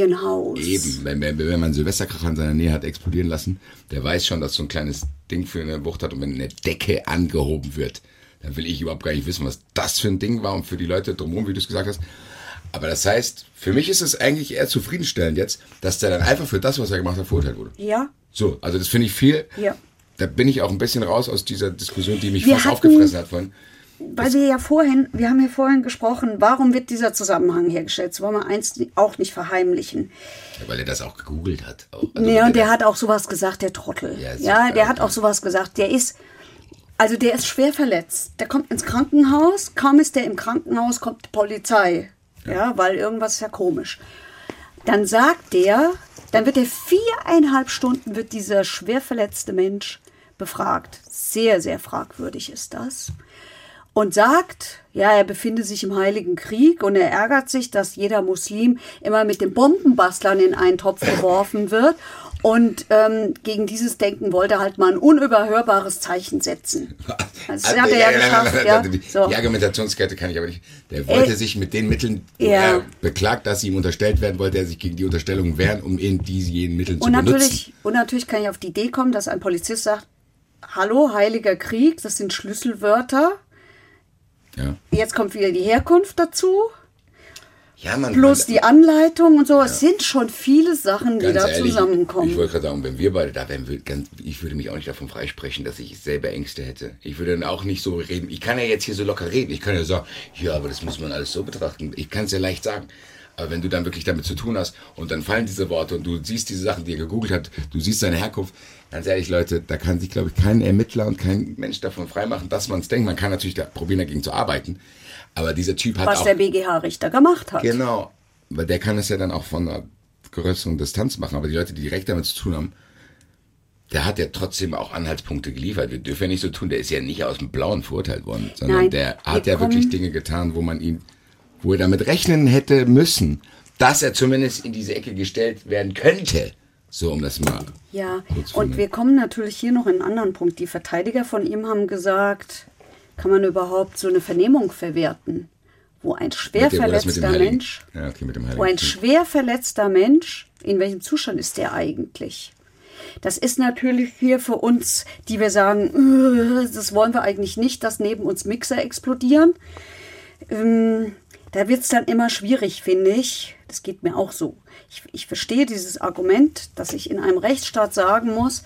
eben, wenn, wenn, wenn man einen Silvesterkracher in seiner Nähe hat explodieren lassen, der weiß schon, dass so ein kleines Ding für eine Wucht hat und wenn eine Decke angehoben wird, dann will ich überhaupt gar nicht wissen, was das für ein Ding war und für die Leute drumherum, wie du es gesagt hast. Aber das heißt, für mich ist es eigentlich eher zufriedenstellend jetzt, dass der dann einfach für das, was er gemacht hat, verurteilt wurde. Ja. So, also das finde ich viel. Ja. Da bin ich auch ein bisschen raus aus dieser Diskussion, die mich wir fast hatten, aufgefressen hat vorhin. Weil das, wir ja vorhin, wir haben ja vorhin gesprochen, warum wird dieser Zusammenhang hergestellt? Das wollen wir eins auch nicht verheimlichen. Ja, weil er das auch gegoogelt hat. Auch. Also ja, und der, der hat auch sowas gesagt, der Trottel. Ja, ja der hat auch sowas gesagt. Der ist... Also der ist schwer verletzt. Der kommt ins Krankenhaus. Kaum ist der im Krankenhaus, kommt die Polizei. Ja, ja, weil irgendwas ist ja komisch. Dann sagt der, dann wird der viereinhalb Stunden, wird dieser schwer verletzte Mensch befragt. Sehr, sehr fragwürdig ist das. Und sagt, ja, er befinde sich im Heiligen Krieg und er ärgert sich, dass jeder Muslim immer mit den Bombenbastlern in einen Topf geworfen wird. Und ähm, gegen dieses Denken wollte er halt mal ein unüberhörbares Zeichen setzen. Also, das hat er ja geschafft, ja. So. Die Argumentationskette kann ich aber nicht. Der wollte äh, sich mit den Mitteln ja. äh, beklagt, dass sie ihm unterstellt werden, wollte er sich gegen die Unterstellung wehren, um eben diese jenen Mitteln und zu benutzen. Natürlich, und natürlich kann ich auf die Idee kommen, dass ein Polizist sagt, hallo, Heiliger Krieg, das sind Schlüsselwörter. Ja. Jetzt kommt wieder die Herkunft dazu. Ja, man, Plus man, die Anleitung und so, ja. Es sind schon viele Sachen, die ganz da ehrlich, zusammenkommen. Ich wollte gerade sagen, wenn wir beide da wären, würde, ganz, ich würde mich auch nicht davon freisprechen, dass ich selber Ängste hätte. Ich würde dann auch nicht so reden. Ich kann ja jetzt hier so locker reden. Ich kann ja sagen, ja, aber das muss man alles so betrachten. Ich kann es ja leicht sagen. Aber wenn du dann wirklich damit zu tun hast und dann fallen diese Worte und du siehst diese Sachen, die er gegoogelt hat, du siehst seine Herkunft, ganz ehrlich, Leute, da kann sich, glaube ich, kein Ermittler und kein Mensch davon freimachen, dass man es denkt. Man kann natürlich da probieren, dagegen zu arbeiten. Aber dieser Typ hat Was auch... Was der B G H-Richter gemacht hat. Genau, weil der kann es ja dann auch von einer größeren Distanz machen. Aber die Leute, die direkt damit zu tun haben, der hat ja trotzdem auch Anhaltspunkte geliefert. Wir dürfen ja nicht so tun, der ist ja nicht aus dem Blauen verurteilt worden, sondern Nein, der hat wir ja kommen. wirklich Dinge getan, wo man ihn, wo er damit rechnen hätte müssen, dass er zumindest in diese Ecke gestellt werden könnte. So, um das mal Ja, kurz und finden. Wir kommen natürlich hier noch in einen anderen Punkt. Die Verteidiger von ihm haben gesagt... Kann man überhaupt so eine Vernehmung verwerten, wo ein schwer der, verletzter wo Mensch, ja, okay, mit dem Heiligen wo ein schwer verletzter Mensch, in welchem Zustand ist der eigentlich? Das ist natürlich hier für uns, die wir sagen, das wollen wir eigentlich nicht, dass neben uns Mixer explodieren. Ähm, da wird es dann immer schwierig, finde ich, Das geht mir auch so. Ich, ich verstehe dieses Argument, dass ich in einem Rechtsstaat sagen muss,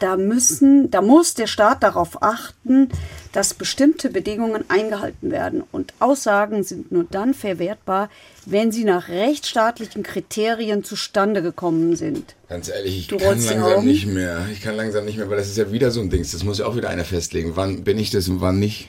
da müssen, da muss der Staat darauf achten, dass bestimmte Bedingungen eingehalten werden. Und Aussagen sind nur dann verwertbar, wenn sie nach rechtsstaatlichen Kriterien zustande gekommen sind. Ganz ehrlich, ich du kann langsam nicht mehr. Ich kann langsam nicht mehr, weil das ist ja wieder so ein Ding. Das muss ja auch wieder einer festlegen. Wann bin ich das und wann nicht?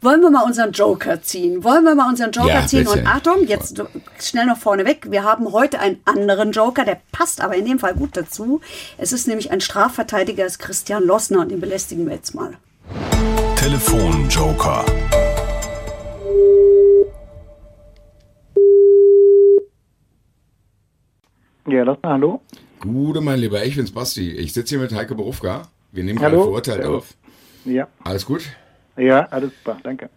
Wollen wir mal unseren Joker ziehen? Wollen wir mal unseren Joker ja, ziehen? Bisschen. Und Achtung, jetzt schnell noch vorneweg. Wir haben heute einen anderen Joker, der passt aber in dem Fall gut dazu. Es ist nämlich ein Strafverteidiger, ist Christian Lossner, und den belästigen wir jetzt mal. Telefon-Joker. Ja, Lossner, hallo. Gute, mein Lieber, ich bin's, Basti. Ich sitze hier mit Heike Berufka. Wir nehmen gerade verurteilt auf. Ja. Alles gut? Ja, alles super, danke.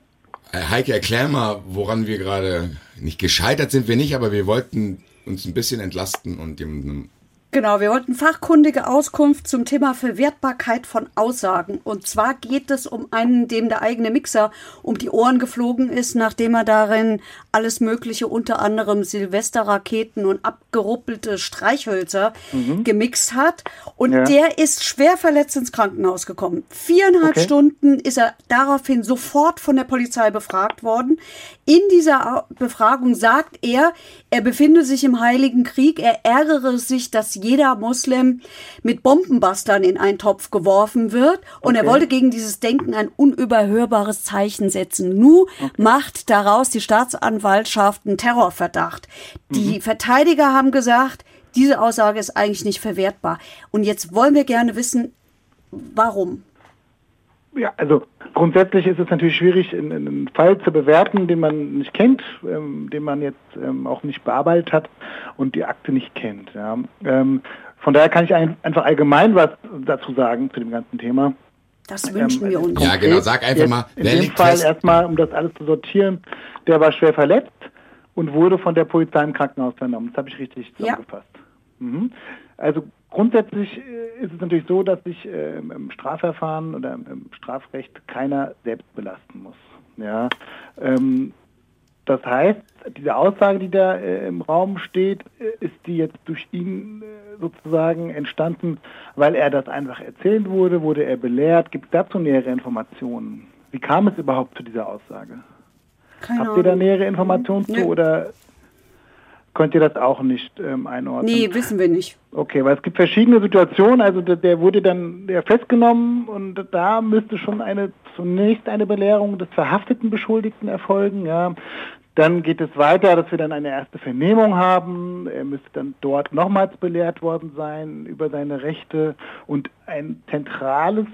Heike, erklär mal, woran wir gerade, nicht gescheitert sind wir nicht, aber wir wollten uns ein bisschen entlasten und dem... Genau, wir wollten fachkundige Auskunft zum Thema Verwertbarkeit von Aussagen. Und zwar geht es um einen, dem der eigene Mixer um die Ohren geflogen ist, nachdem er darin alles Mögliche, unter anderem Silvesterraketen und abgeruppelte Streichhölzer mhm. gemixt hat. Und ja. der ist schwer verletzt ins Krankenhaus gekommen. Viereinhalb okay. Stunden ist er daraufhin sofort von der Polizei befragt worden. In dieser Befragung sagt er, er befinde sich im Heiligen Krieg, er ärgere sich, dass jeder Muslim mit Bombenbastern in einen Topf geworfen wird. Und okay. er wollte gegen dieses Denken ein unüberhörbares Zeichen setzen. Nu okay. macht daraus die Staatsanwaltschaft einen Terrorverdacht. Die mhm. Verteidiger haben gesagt, diese Aussage ist eigentlich nicht verwertbar. Und jetzt wollen wir gerne wissen, warum. Ja, also grundsätzlich ist es natürlich schwierig, einen Fall zu bewerten, den man nicht kennt, ähm, den man jetzt ähm, auch nicht bearbeitet hat und die Akte nicht kennt. Ja. Ähm, von daher kann ich ein, einfach allgemein was dazu sagen zu dem ganzen Thema. Das wünschen ähm, wir uns. Ja, genau, sag einfach mal. In dem Fall erstmal, um das alles zu sortieren, der war schwer verletzt und wurde von der Polizei im Krankenhaus vernommen. Das habe ich richtig zusammengefasst. Ja. Mhm. Also grundsätzlich ist es natürlich so, dass sich äh, im Strafverfahren oder im Strafrecht keiner selbst belasten muss. Ja? Ähm, das heißt, diese Aussage, die da äh, im Raum steht, äh, ist die jetzt durch ihn äh, sozusagen entstanden, weil er das einfach erzählt wurde, wurde er belehrt. Gibt es dazu nähere Informationen? Wie kam es überhaupt zu dieser Aussage? Keine Habt Ahnung. ihr da nähere Informationen nee. zu oder... Könnt ihr das auch nicht ähm, einordnen? Nee, wissen wir nicht. Okay, weil es gibt verschiedene Situationen. Also der, der wurde dann der festgenommen und da müsste schon eine zunächst eine Belehrung des verhafteten Beschuldigten erfolgen. Ja. Dann geht es weiter, dass wir dann eine erste Vernehmung haben. Er müsste dann dort nochmals belehrt worden sein über seine Rechte. Und ein zentrales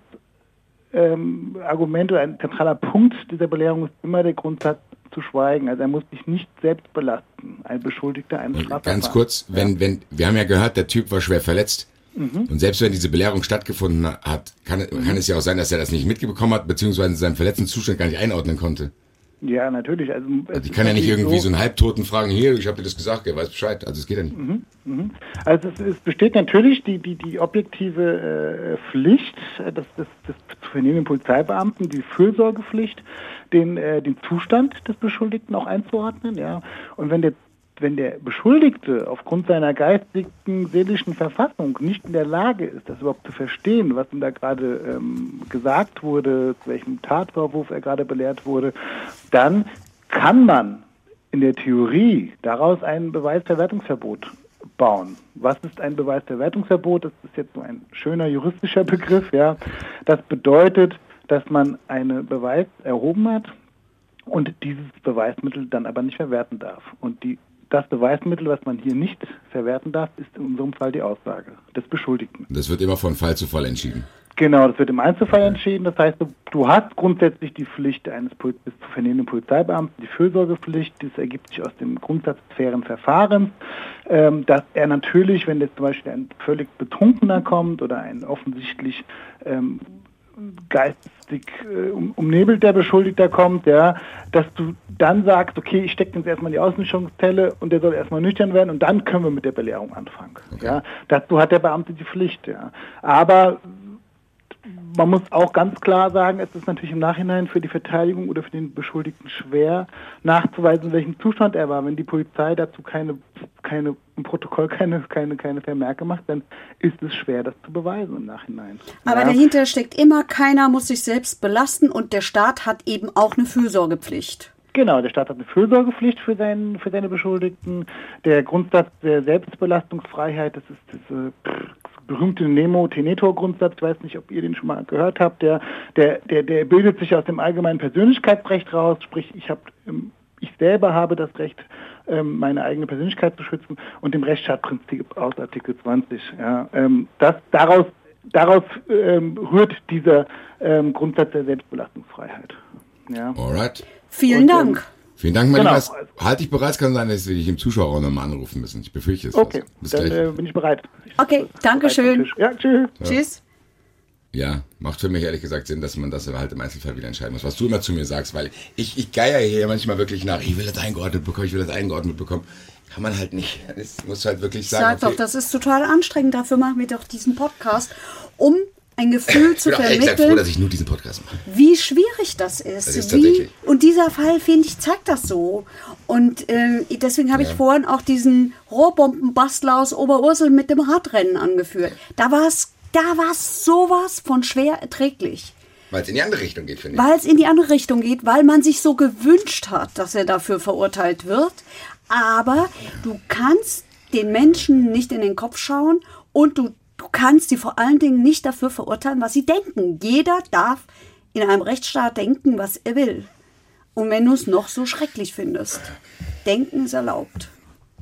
ähm, Argument oder ein zentraler Punkt dieser Belehrung ist immer der Grundsatz, zu schweigen. Also er muss sich nicht selbst belasten. Ein Beschuldigter, ein Strafverfahren. Ganz kurz, wenn, ja. wenn, wir haben ja gehört, der Typ war schwer verletzt. Mhm. Und selbst wenn diese Belehrung stattgefunden hat, kann, mhm. kann es ja auch sein, dass er das nicht mitbekommen hat, beziehungsweise seinen verletzten Zustand gar nicht einordnen konnte. Ja, natürlich. Also, also ich kann ja nicht irgendwie so, so einen Halbtoten fragen, hier, ich habe dir das gesagt, er weiß Bescheid. Also es geht ja nicht. Mhm. Mhm. Also es, es besteht natürlich die, die, die objektive äh, Pflicht, das, das, das zu vernehmenden Polizeibeamten, die Fürsorgepflicht, den, äh, den Zustand des Beschuldigten auch einzuordnen. Ja. Und wenn der, wenn der Beschuldigte aufgrund seiner geistigen, seelischen Verfassung nicht in der Lage ist, das überhaupt zu verstehen, was ihm da gerade ähm, gesagt wurde, zu welchem Tatvorwurf er gerade belehrt wurde, dann kann man in der Theorie daraus ein Beweisverwertungsverbot bauen. Was ist ein Beweisverwertungsverbot? Das ist jetzt nur ein schöner juristischer Begriff. Ja. Das bedeutet, dass man einen Beweis erhoben hat und dieses Beweismittel dann aber nicht verwerten darf. Und die, das Beweismittel, was man hier nicht verwerten darf, ist in unserem Fall die Aussage des Beschuldigten. Das wird immer von Fall zu Fall entschieden. Genau, das wird im Einzelfall entschieden. Das heißt, du, du hast grundsätzlich die Pflicht eines Pol- des zu vernehmenden Polizeibeamten, die Fürsorgepflicht, das ergibt sich aus dem Grundsatz des fairen Verfahrens, ähm, dass er natürlich, wenn jetzt zum Beispiel ein völlig Betrunkener kommt oder ein offensichtlich ähm, geistig äh, um, umnebelter Beschuldigter kommt, ja, dass du dann sagst, okay, ich stecke jetzt erstmal in die Ausmischungszelle und der soll erstmal nüchtern werden und dann können wir mit der Belehrung anfangen. Okay. Ja. Dazu hat der Beamte die Pflicht. Ja. Aber Man muss auch ganz klar sagen, es ist natürlich im Nachhinein für die Verteidigung oder für den Beschuldigten schwer nachzuweisen, in welchem Zustand er war. Wenn die Polizei dazu keine, keine im Protokoll keine, keine, keine Vermerke macht, dann ist es schwer, das zu beweisen im Nachhinein. Aber ja. Dahinter steckt immer, keiner muss sich selbst belasten und der Staat hat eben auch eine Fürsorgepflicht. Genau, der Staat hat eine Fürsorgepflicht für, seinen, für seine Beschuldigten. Der Grundsatz der Selbstbelastungsfreiheit, das ist diese berühmte Nemo-Tenetor-Grundsatz, ich weiß nicht, ob ihr den schon mal gehört habt, der, der, der, der bildet sich aus dem allgemeinen Persönlichkeitsrecht raus, sprich, ich habe... Ich selber habe das Recht, meine eigene Persönlichkeit zu schützen und dem Rechtsstaatprinzip aus Artikel zwanzig. Ja, das, daraus daraus rührt dieser Grundsatz der Selbstbelastungsfreiheit. Ja. Alright. Vielen und, Dank. Ähm, vielen Dank, mein Lieber. Halte ich bereit, kann sein, dass wir dich im Zuschauer auch nochmal anrufen müssen. Ich befürchte es. Okay, bis dann gleich. Bin ich bereit. Ich okay, danke schön. Ja, tschüss. Ja. Tschüss. Ja, macht für mich ehrlich gesagt Sinn, dass man das halt im Einzelfall wieder entscheiden muss, was du immer zu mir sagst, weil ich, ich geier hier manchmal wirklich nach, ich will das eingeordnet bekommen, ich will das eingeordnet bekommen. Kann man halt nicht. Das muss halt wirklich sagen. Sag doch, okay. Das ist total anstrengend, dafür machen wir doch diesen Podcast, um ein Gefühl zu vermitteln. Ich bin froh, dass ich nur diesen Podcast mache. Wie schwierig das ist. Das ist wie, und dieser Fall, finde ich, zeigt das so. Und äh, deswegen habe ja. ich vorhin auch diesen Rohrbombenbastler aus Oberursel mit dem Radrennen angeführt. Da war es Da war es sowas von schwer erträglich. Weil es in die andere Richtung geht, finde ich. Weil es in die andere Richtung geht, weil man sich so gewünscht hat, dass er dafür verurteilt wird. Aber du kannst den Menschen nicht in den Kopf schauen und du, du kannst sie vor allen Dingen nicht dafür verurteilen, was sie denken. Jeder darf in einem Rechtsstaat denken, was er will. Und wenn du es noch so schrecklich findest, denken ist erlaubt.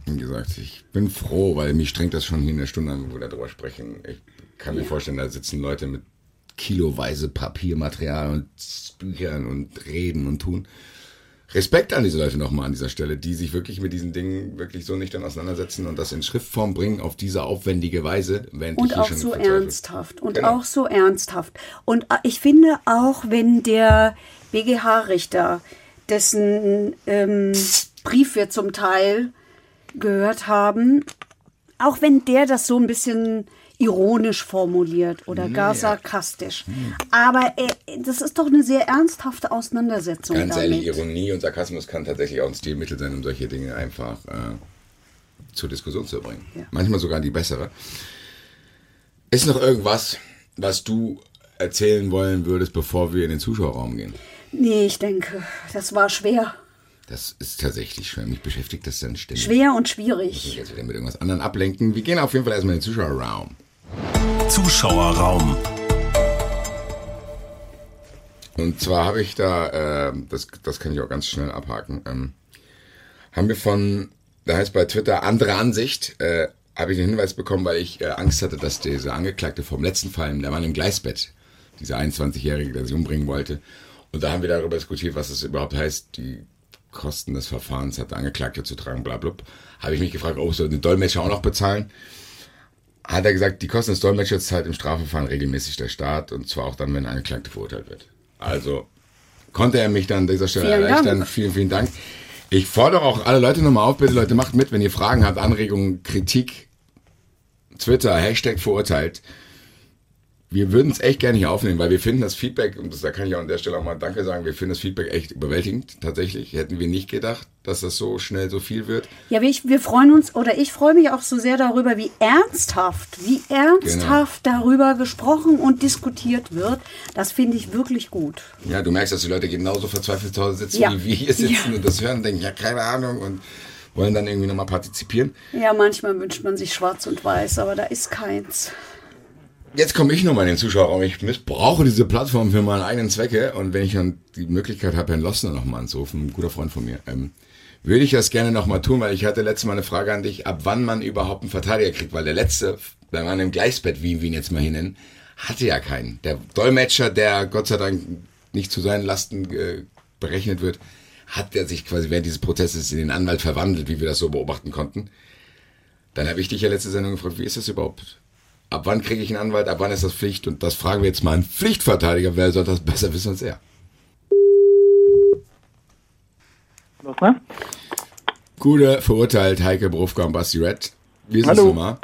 Wie gesagt, ich bin froh, weil mich strengt das schon hier eine Stunde an, wo wir darüber sprechen. Ich kann mir vorstellen, da sitzen Leute mit kiloweise Papiermaterial und Büchern und reden und tun. Respekt an diese Leute nochmal an dieser Stelle, die sich wirklich mit diesen Dingen wirklich so nüchtern auseinandersetzen und das in Schriftform bringen auf diese aufwendige Weise. Wenn und ich auch schon so ernsthaft. Und genau. auch so ernsthaft. Und ich finde auch, wenn der B G H-Richter, dessen ähm, Brief wir zum Teil gehört haben, auch wenn der das so ein bisschen ironisch formuliert oder gar ja. sarkastisch. Aber äh, das ist doch eine sehr ernsthafte Auseinandersetzung. Ganz damit. Ehrlich, Ironie und Sarkasmus kann tatsächlich auch ein Stilmittel sein, um solche Dinge einfach äh, zur Diskussion zu bringen. Ja. Manchmal sogar die bessere. Ist noch irgendwas, was du erzählen wollen würdest, bevor wir in den Zuschauerraum gehen? Nee, ich denke, das war schwer. Das ist tatsächlich schwer. Mich beschäftigt das dann ständig. Schwer und schwierig. Ich muss mich jetzt wieder mit irgendwas anderem ablenken. Wir gehen auf jeden Fall erstmal in den Zuschauerraum. Zuschauerraum. Und zwar habe ich da, äh, das, das kann ich auch ganz schnell abhaken, ähm, haben wir von, da heißt bei Twitter, andere Ansicht, äh, habe ich den Hinweis bekommen, weil ich äh, Angst hatte, dass dieser Angeklagte vom letzten Fall, der Mann im Gleisbett, dieser einundzwanzigjährige, der sich umbringen wollte, und da haben wir darüber diskutiert, was es überhaupt heißt, die Kosten des Verfahrens hat der Angeklagte zu tragen, blablabla. Habe ich mich gefragt, ob oh, so den Dolmetscher auch noch bezahlen? Hat er gesagt, die Kosten des Dolmetschers zahlt im Strafverfahren regelmäßig der Staat und zwar auch dann, wenn der Angeklagte verurteilt wird. Also konnte er mich dann an dieser Stelle vielen erleichtern. Dank. Vielen, vielen Dank. Ich fordere auch alle Leute nochmal auf, bitte Leute, macht mit, wenn ihr Fragen habt, Anregungen, Kritik, Twitter, Hashtag verurteilt. Wir würden es echt gerne hier aufnehmen, weil wir finden das Feedback, und das, da kann ich auch an der Stelle auch mal Danke sagen, wir finden das Feedback echt überwältigend, tatsächlich. Hätten wir nicht gedacht, dass das so schnell so viel wird. Ja, wir, wir freuen uns, oder ich freue mich auch so sehr darüber, wie ernsthaft, wie ernsthaft genau. darüber gesprochen und diskutiert wird. Das finde ich wirklich gut. Ja, du merkst, dass die Leute genauso verzweifelt zu Hause sitzen, ja. wie wir hier sitzen ja. und das hören und denken, ja, keine Ahnung, und wollen dann irgendwie nochmal partizipieren. Ja, manchmal wünscht man sich schwarz und weiß, aber da ist keins. Jetzt komme ich nochmal in den Zuschauerraum. Ich missbrauche diese Plattform für meine eigenen Zwecke. Und wenn ich dann die Möglichkeit habe, Herrn Lossner nochmal anzurufen, ein guter Freund von mir, ähm, würde ich das gerne nochmal tun, weil ich hatte letztes Mal eine Frage an dich, ab wann man überhaupt einen Verteidiger kriegt. Weil der letzte, bei meinem Gleisbett, wie wir ihn jetzt mal hier nennen, hatte ja keinen. Der Dolmetscher, der Gott sei Dank nicht zu seinen Lasten äh, berechnet wird, hat er sich quasi während dieses Prozesses in den Anwalt verwandelt, wie wir das so beobachten konnten. Dann habe ich dich ja letzte Sendung gefragt, wie ist das überhaupt? Ab wann kriege ich einen Anwalt, ab wann ist das Pflicht? Und das fragen wir jetzt mal einen Pflichtverteidiger, wer soll das besser wissen als er? Nochmal? Gute, verurteilt, Heike Berufka und Basti Red. Wir sind es nochmal.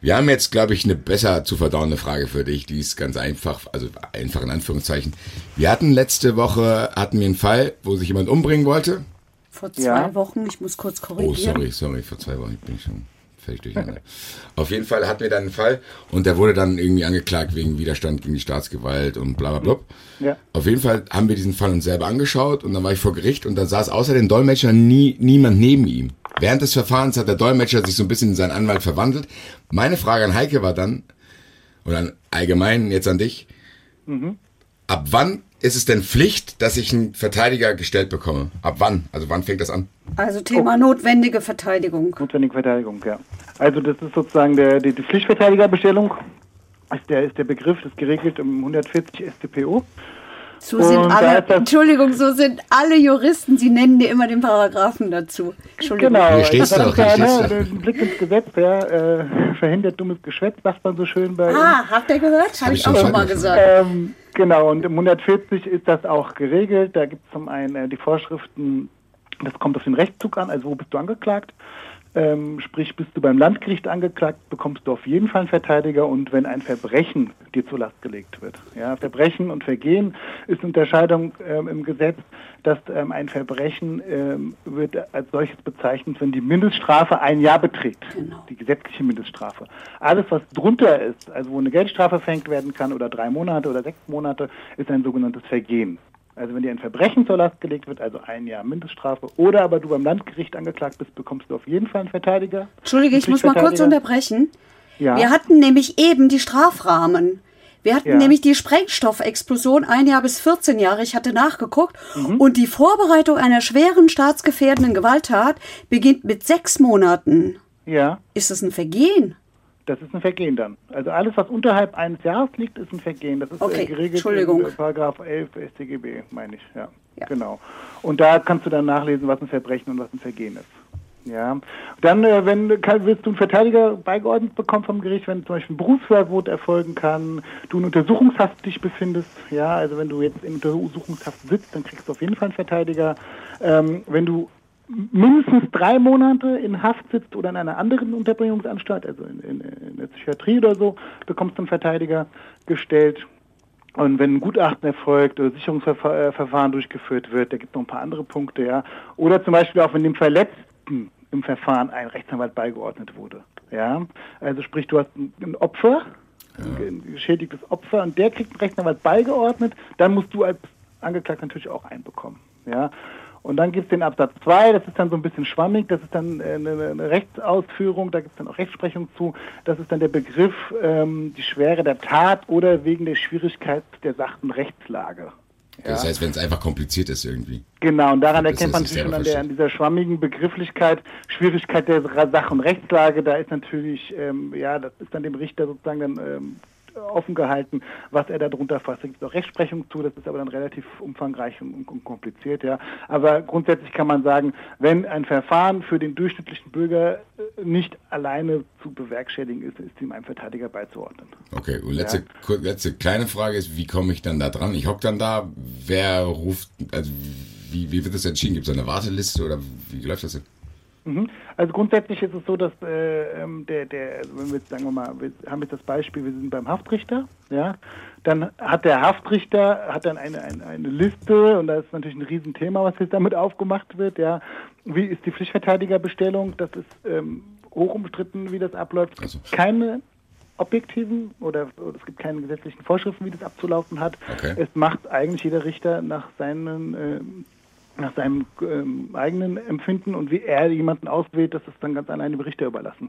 Wir haben jetzt, glaube ich, eine besser zu verdauende Frage für dich, die ist ganz einfach, also einfach in Anführungszeichen. Wir hatten letzte Woche, hatten wir einen Fall, wo sich jemand umbringen wollte. Vor zwei ja. Wochen, ich muss kurz korrigieren. Oh, sorry, sorry, vor zwei Wochen, ich bin schon völlig durcheinander. Auf jeden Fall hatten wir dann einen Fall und der wurde dann irgendwie angeklagt wegen Widerstand gegen die Staatsgewalt und bla bla bla. Ja. Auf jeden Fall haben wir diesen Fall uns selber angeschaut und dann war ich vor Gericht und da saß außer den Dolmetschern nie, niemand neben ihm. Während des Verfahrens hat der Dolmetscher sich so ein bisschen in seinen Anwalt verwandelt. Meine Frage an Heike war dann, oder allgemein jetzt an dich, mhm. ab wann ist es denn Pflicht, dass ich einen Verteidiger gestellt bekomme? Ab wann? Also wann fängt das an? Also Thema oh. notwendige Verteidigung. Notwendige Verteidigung, ja. Also das ist sozusagen der, die, die Pflichtverteidigerbestellung, ist der, ist der Begriff, das ist geregelt im hundertvierzig S t P O. So sind und alle, da Entschuldigung, so sind alle Juristen, sie nennen dir immer den Paragraphen dazu. Entschuldigung. Genau, hier steht's doch, hier steht's doch. Ein Blick ins Gesetz, ja, äh, verhindert dummes Geschwätz, sagt man so schön bei... Ah, habt ihr gehört? Habe ich auch schon mal gesagt. Ähm, genau, und im hundertvierzig ist das auch geregelt. Da gibt es zum einen äh, die Vorschriften, das kommt auf den Rechtszug an, also wo bist du angeklagt? Ähm, sprich, bist du beim Landgericht angeklagt, bekommst du auf jeden Fall einen Verteidiger und wenn ein Verbrechen dir zur Last gelegt wird. Ja, Verbrechen und Vergehen ist eine Unterscheidung ähm, im Gesetz, dass ähm, ein Verbrechen ähm, wird als solches bezeichnet, wenn die Mindeststrafe ein Jahr beträgt, genau. Die gesetzliche Mindeststrafe. Alles, was drunter ist, also wo eine Geldstrafe verhängt werden kann oder drei Monate oder sechs Monate, ist ein sogenanntes Vergehen. Also wenn dir ein Verbrechen zur Last gelegt wird, also ein Jahr Mindeststrafe, oder aber du beim Landgericht angeklagt bist, bekommst du auf jeden Fall einen Verteidiger. Entschuldige, ich muss mal kurz unterbrechen. Ja. Wir hatten nämlich eben die Strafrahmen. Wir hatten ja. nämlich die Sprengstoffexplosion ein Jahr bis vierzehn Jahre. Ich hatte nachgeguckt. Mhm. Und die Vorbereitung einer schweren staatsgefährdenden Gewalttat beginnt mit sechs Monaten. Ja. Ist das ein Vergehen? Das ist ein Vergehen dann. Also alles, was unterhalb eines Jahres liegt, ist ein Vergehen. Das ist okay, äh, geregelt in äh, Paragraph elf S t G B, meine ich. Ja, ja, genau. Und da kannst du dann nachlesen, was ein Verbrechen und was ein Vergehen ist. Ja. Dann, äh, wenn kann, willst du einen Verteidiger beigeordnet bekommen vom Gericht, wenn zum Beispiel ein Berufsverbot erfolgen kann, du in Untersuchungshaft dich befindest. Ja, also wenn du jetzt in Untersuchungshaft sitzt, dann kriegst du auf jeden Fall einen Verteidiger. Ähm, wenn du mindestens drei Monate in Haft sitzt oder in einer anderen Unterbringungsanstalt, also in, in, in der Psychiatrie oder so, bekommst du einen Verteidiger gestellt. Und wenn ein Gutachten erfolgt oder Sicherungsverfahren durchgeführt wird, da gibt es noch ein paar andere Punkte, ja. Oder zum Beispiel auch, wenn dem Verletzten im Verfahren ein Rechtsanwalt beigeordnet wurde, ja. Also sprich, du hast ein Opfer, ein geschädigtes Opfer, und der kriegt einen Rechtsanwalt beigeordnet, dann musst du als Angeklagter natürlich auch einen bekommen, ja. Und dann gibt es den Absatz zwei, das ist dann so ein bisschen schwammig, das ist dann eine Rechtsausführung, da gibt es dann auch Rechtsprechung zu. Das ist dann der Begriff, ähm, die Schwere der Tat oder wegen der Schwierigkeit der sachten Rechtslage. Ja. Das heißt, wenn es einfach kompliziert ist irgendwie. Genau, und daran erkennt man sich schon an, der, an dieser schwammigen Begrifflichkeit, Schwierigkeit der sachten Rechtslage, da ist natürlich, ähm, ja, das ist dann dem Richter sozusagen dann... Ähm, offen gehalten, was er da drunter fasst. Da gibt es auch Rechtsprechung zu, das ist aber dann relativ umfangreich und, und kompliziert, ja. Aber grundsätzlich kann man sagen, wenn ein Verfahren für den durchschnittlichen Bürger nicht alleine zu bewerkstelligen ist, ist ihm ein Verteidiger beizuordnen. Okay, und letzte, ja. letzte kleine Frage ist, wie komme ich dann da dran? Ich hocke dann da, wer ruft, also wie, wie wird das entschieden? Gibt es eine Warteliste oder wie läuft das denn? Also grundsätzlich ist es so, dass äh, der, der, also wenn wir jetzt, sagen wir mal, wir haben jetzt das Beispiel, wir sind beim Haftrichter, ja, dann hat der Haftrichter, hat dann eine, eine, eine Liste und da ist natürlich ein Riesenthema, was jetzt damit aufgemacht wird, ja. Wie ist die Pflichtverteidigerbestellung? Das ist ähm, hoch umstritten, wie das abläuft. Also. Keine objektiven oder, oder es gibt keine gesetzlichen Vorschriften, wie das abzulaufen hat. Okay. Es macht eigentlich jeder Richter nach seinen... Äh, nach seinem ähm, eigenen Empfinden und wie er jemanden auswählt, das ist dann ganz alleine dem Richter überlassen.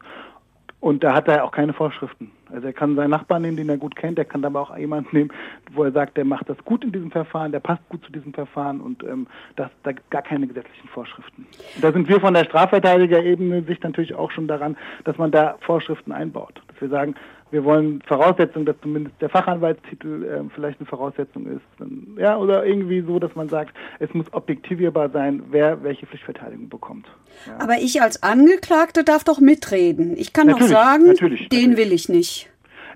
Und da hat er auch keine Vorschriften. Also er kann seinen Nachbarn nehmen, den er gut kennt, er kann aber auch jemanden nehmen, wo er sagt, der macht das gut in diesem Verfahren, der passt gut zu diesem Verfahren und ähm, das, da gibt es gar keine gesetzlichen Vorschriften. Und da sind wir von der Strafverteidigerebene sich natürlich auch schon daran, dass man da Vorschriften einbaut. Dass wir sagen, wir wollen Voraussetzungen, dass zumindest der Fachanwaltstitel äh, vielleicht eine Voraussetzung ist. Dann, ja, oder irgendwie so, dass man sagt, es muss objektivierbar sein, wer welche Pflichtverteidigung bekommt. Ja. Aber ich als Angeklagte darf doch mitreden. Ich kann natürlich, doch sagen, natürlich, den natürlich. will ich nicht.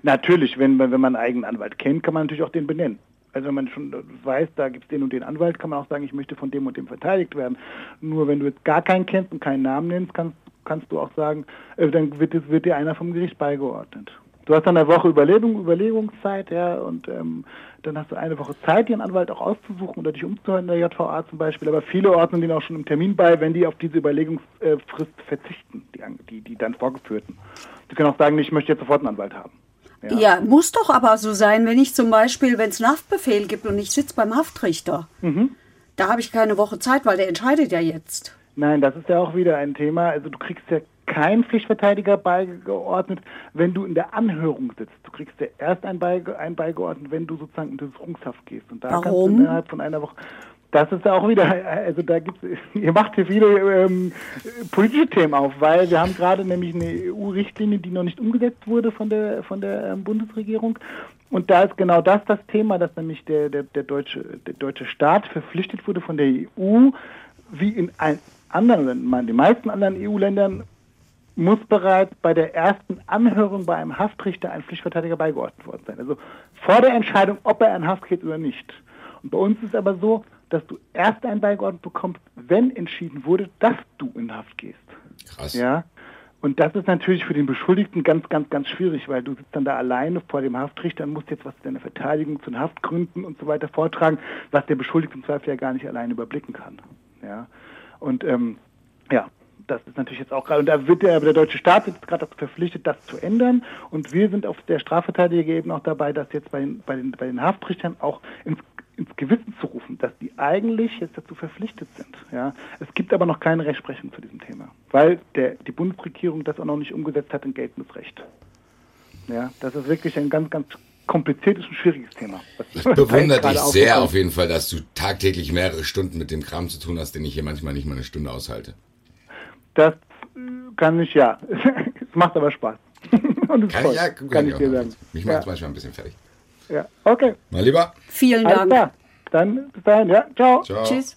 Natürlich, wenn, wenn man einen eigenen Anwalt kennt, kann man natürlich auch den benennen. Also wenn man schon weiß, da gibt es den und den Anwalt, kann man auch sagen, ich möchte von dem und dem verteidigt werden. Nur wenn du jetzt gar keinen kennst und keinen Namen nennst, kannst kannst du auch sagen, äh, dann wird, wird dir einer vom Gericht beigeordnet. Du hast dann eine Woche Überlegung, Überlegungszeit, ja, und ähm, dann hast du eine Woche Zeit, dir einen Anwalt auch auszusuchen oder dich umzuhören in der J V A zum Beispiel. Aber viele ordnen den auch schon im Termin bei, wenn die auf diese Überlegungsfrist verzichten, die, die, die dann vorgeführten. Die können auch sagen, ich möchte jetzt sofort einen Anwalt haben. Ja. Ja, muss doch aber so sein, wenn ich zum Beispiel, wenn es einen Haftbefehl gibt und ich sitze beim Haftrichter, mhm. da habe ich keine Woche Zeit, weil der entscheidet ja jetzt. Nein, das ist ja auch wieder ein Thema. Also du kriegst ja kein Pflichtverteidiger beigeordnet, wenn du in der Anhörung sitzt. Du kriegst ja erst einen, Beige, einen beigeordnet, wenn du sozusagen in Untersuchungshaft gehst. Und da Warum? kannst du innerhalb von einer Woche... Das ist ja auch wieder, also da gibt's, ihr macht hier viele ähm, politische Themen auf, weil wir haben gerade nämlich eine E U-Richtlinie, die noch nicht umgesetzt wurde von der von der ähm, Bundesregierung. Und da ist genau das das Thema, dass nämlich der, der, der, deutsche, der deutsche Staat verpflichtet wurde von der E U, wie in allen anderen Ländern, in den meisten anderen E U-Ländern, muss bereits bei der ersten Anhörung bei einem Haftrichter ein Pflichtverteidiger beigeordnet worden sein. Also vor der Entscheidung, ob er in Haft geht oder nicht. Und bei uns ist aber so, dass du erst einen beigeordnet bekommst, wenn entschieden wurde, dass du in Haft gehst. Krass. Ja? Und das ist natürlich für den Beschuldigten ganz, ganz, ganz schwierig, weil du sitzt dann da alleine vor dem Haftrichter und musst jetzt was zu deiner Verteidigung, zu den Haftgründen und so weiter vortragen, was der Beschuldigte im Zweifel ja gar nicht alleine überblicken kann. Ja? Und ähm, ja, das ist natürlich jetzt auch gerade, und da wird der, der deutsche Staat jetzt gerade dazu verpflichtet, das zu ändern. Und wir sind auf der Strafverteidigerebene auch dabei, dass jetzt bei den, bei den, bei den Haftrichtern auch ins ins Gewissen zu rufen, dass die eigentlich jetzt dazu verpflichtet sind. Ja, es gibt aber noch keine Rechtsprechung zu diesem Thema, weil der, die Bundesregierung das auch noch nicht umgesetzt hat in geltendes Recht. Ja, das ist wirklich ein ganz, ganz kompliziertes und schwieriges Thema. Ich bewundere dich sehr auf jeden Fall, dass du tagtäglich mehrere Stunden mit dem Kram zu tun hast, den ich hier manchmal nicht mal eine Stunde aushalte. Das kann ich, ja. Es macht aber Spaß. Und es kann ich, ja, kann kann ich dir sagen. Mich macht es ja. manchmal ein bisschen fertig. Ja, okay. Mein Lieber. Vielen Dank. Alles klar. Dann bis dahin, ja. Ciao. Ciao. Tschüss.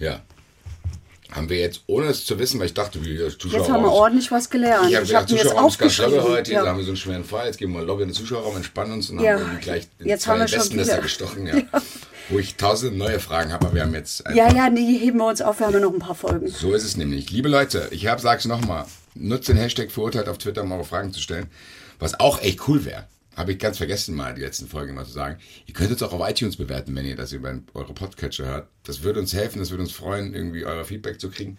Ja. Haben wir jetzt, ohne es zu wissen, weil ich dachte, wir Zuschauer. Jetzt haben wir ordentlich was gelernt. Ich habe gedacht, Zuschauer haben uns ganz locker heute. Jetzt haben wir so einen schweren Fall. Jetzt gehen wir mal locker in den Zuschauerraum, entspannen uns und ja. haben gleich den zwei besten Nester gestochen. Ja. Ja. Wo ich tausende neue Fragen habe, aber wir haben jetzt. Ja, ja, die heben wir uns auf. Wir haben ja noch ein paar Folgen. So ist es nämlich. Liebe Leute, ich habe, sag's nochmal. Nutzt den Hashtag verurteilt auf Twitter, um eure Fragen zu stellen. Was auch echt cool wäre, habe ich ganz vergessen mal die letzten Folgen mal zu sagen, ihr könnt uns auch auf iTunes bewerten, wenn ihr das über eure Podcatcher hört. Das würde uns helfen, das würde uns freuen, irgendwie euer Feedback zu kriegen.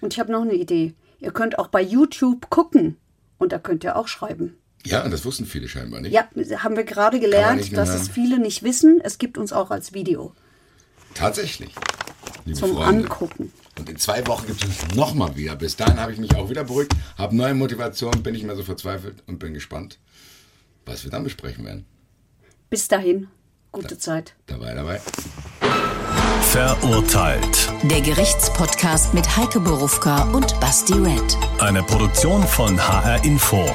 Und ich habe noch eine Idee. Ihr könnt auch bei YouTube gucken und da könnt ihr auch schreiben. Ja, und das wussten viele scheinbar nicht. Ja, haben wir gerade gelernt, dass es viele nicht wissen. Es gibt uns auch als Video. Tatsächlich. Liebe Zum Freunde. Angucken. Und in zwei Wochen gibt es uns nochmal wieder. Bis dahin habe ich mich auch wieder beruhigt, habe neue Motivation, bin nicht mehr so verzweifelt und bin gespannt, was wir dann besprechen werden. Bis dahin, gute da, Zeit. Dabei, dabei. Verurteilt. Der Gerichtspodcast mit Heike Borufka und Basti Red. Eine Produktion von H R Info.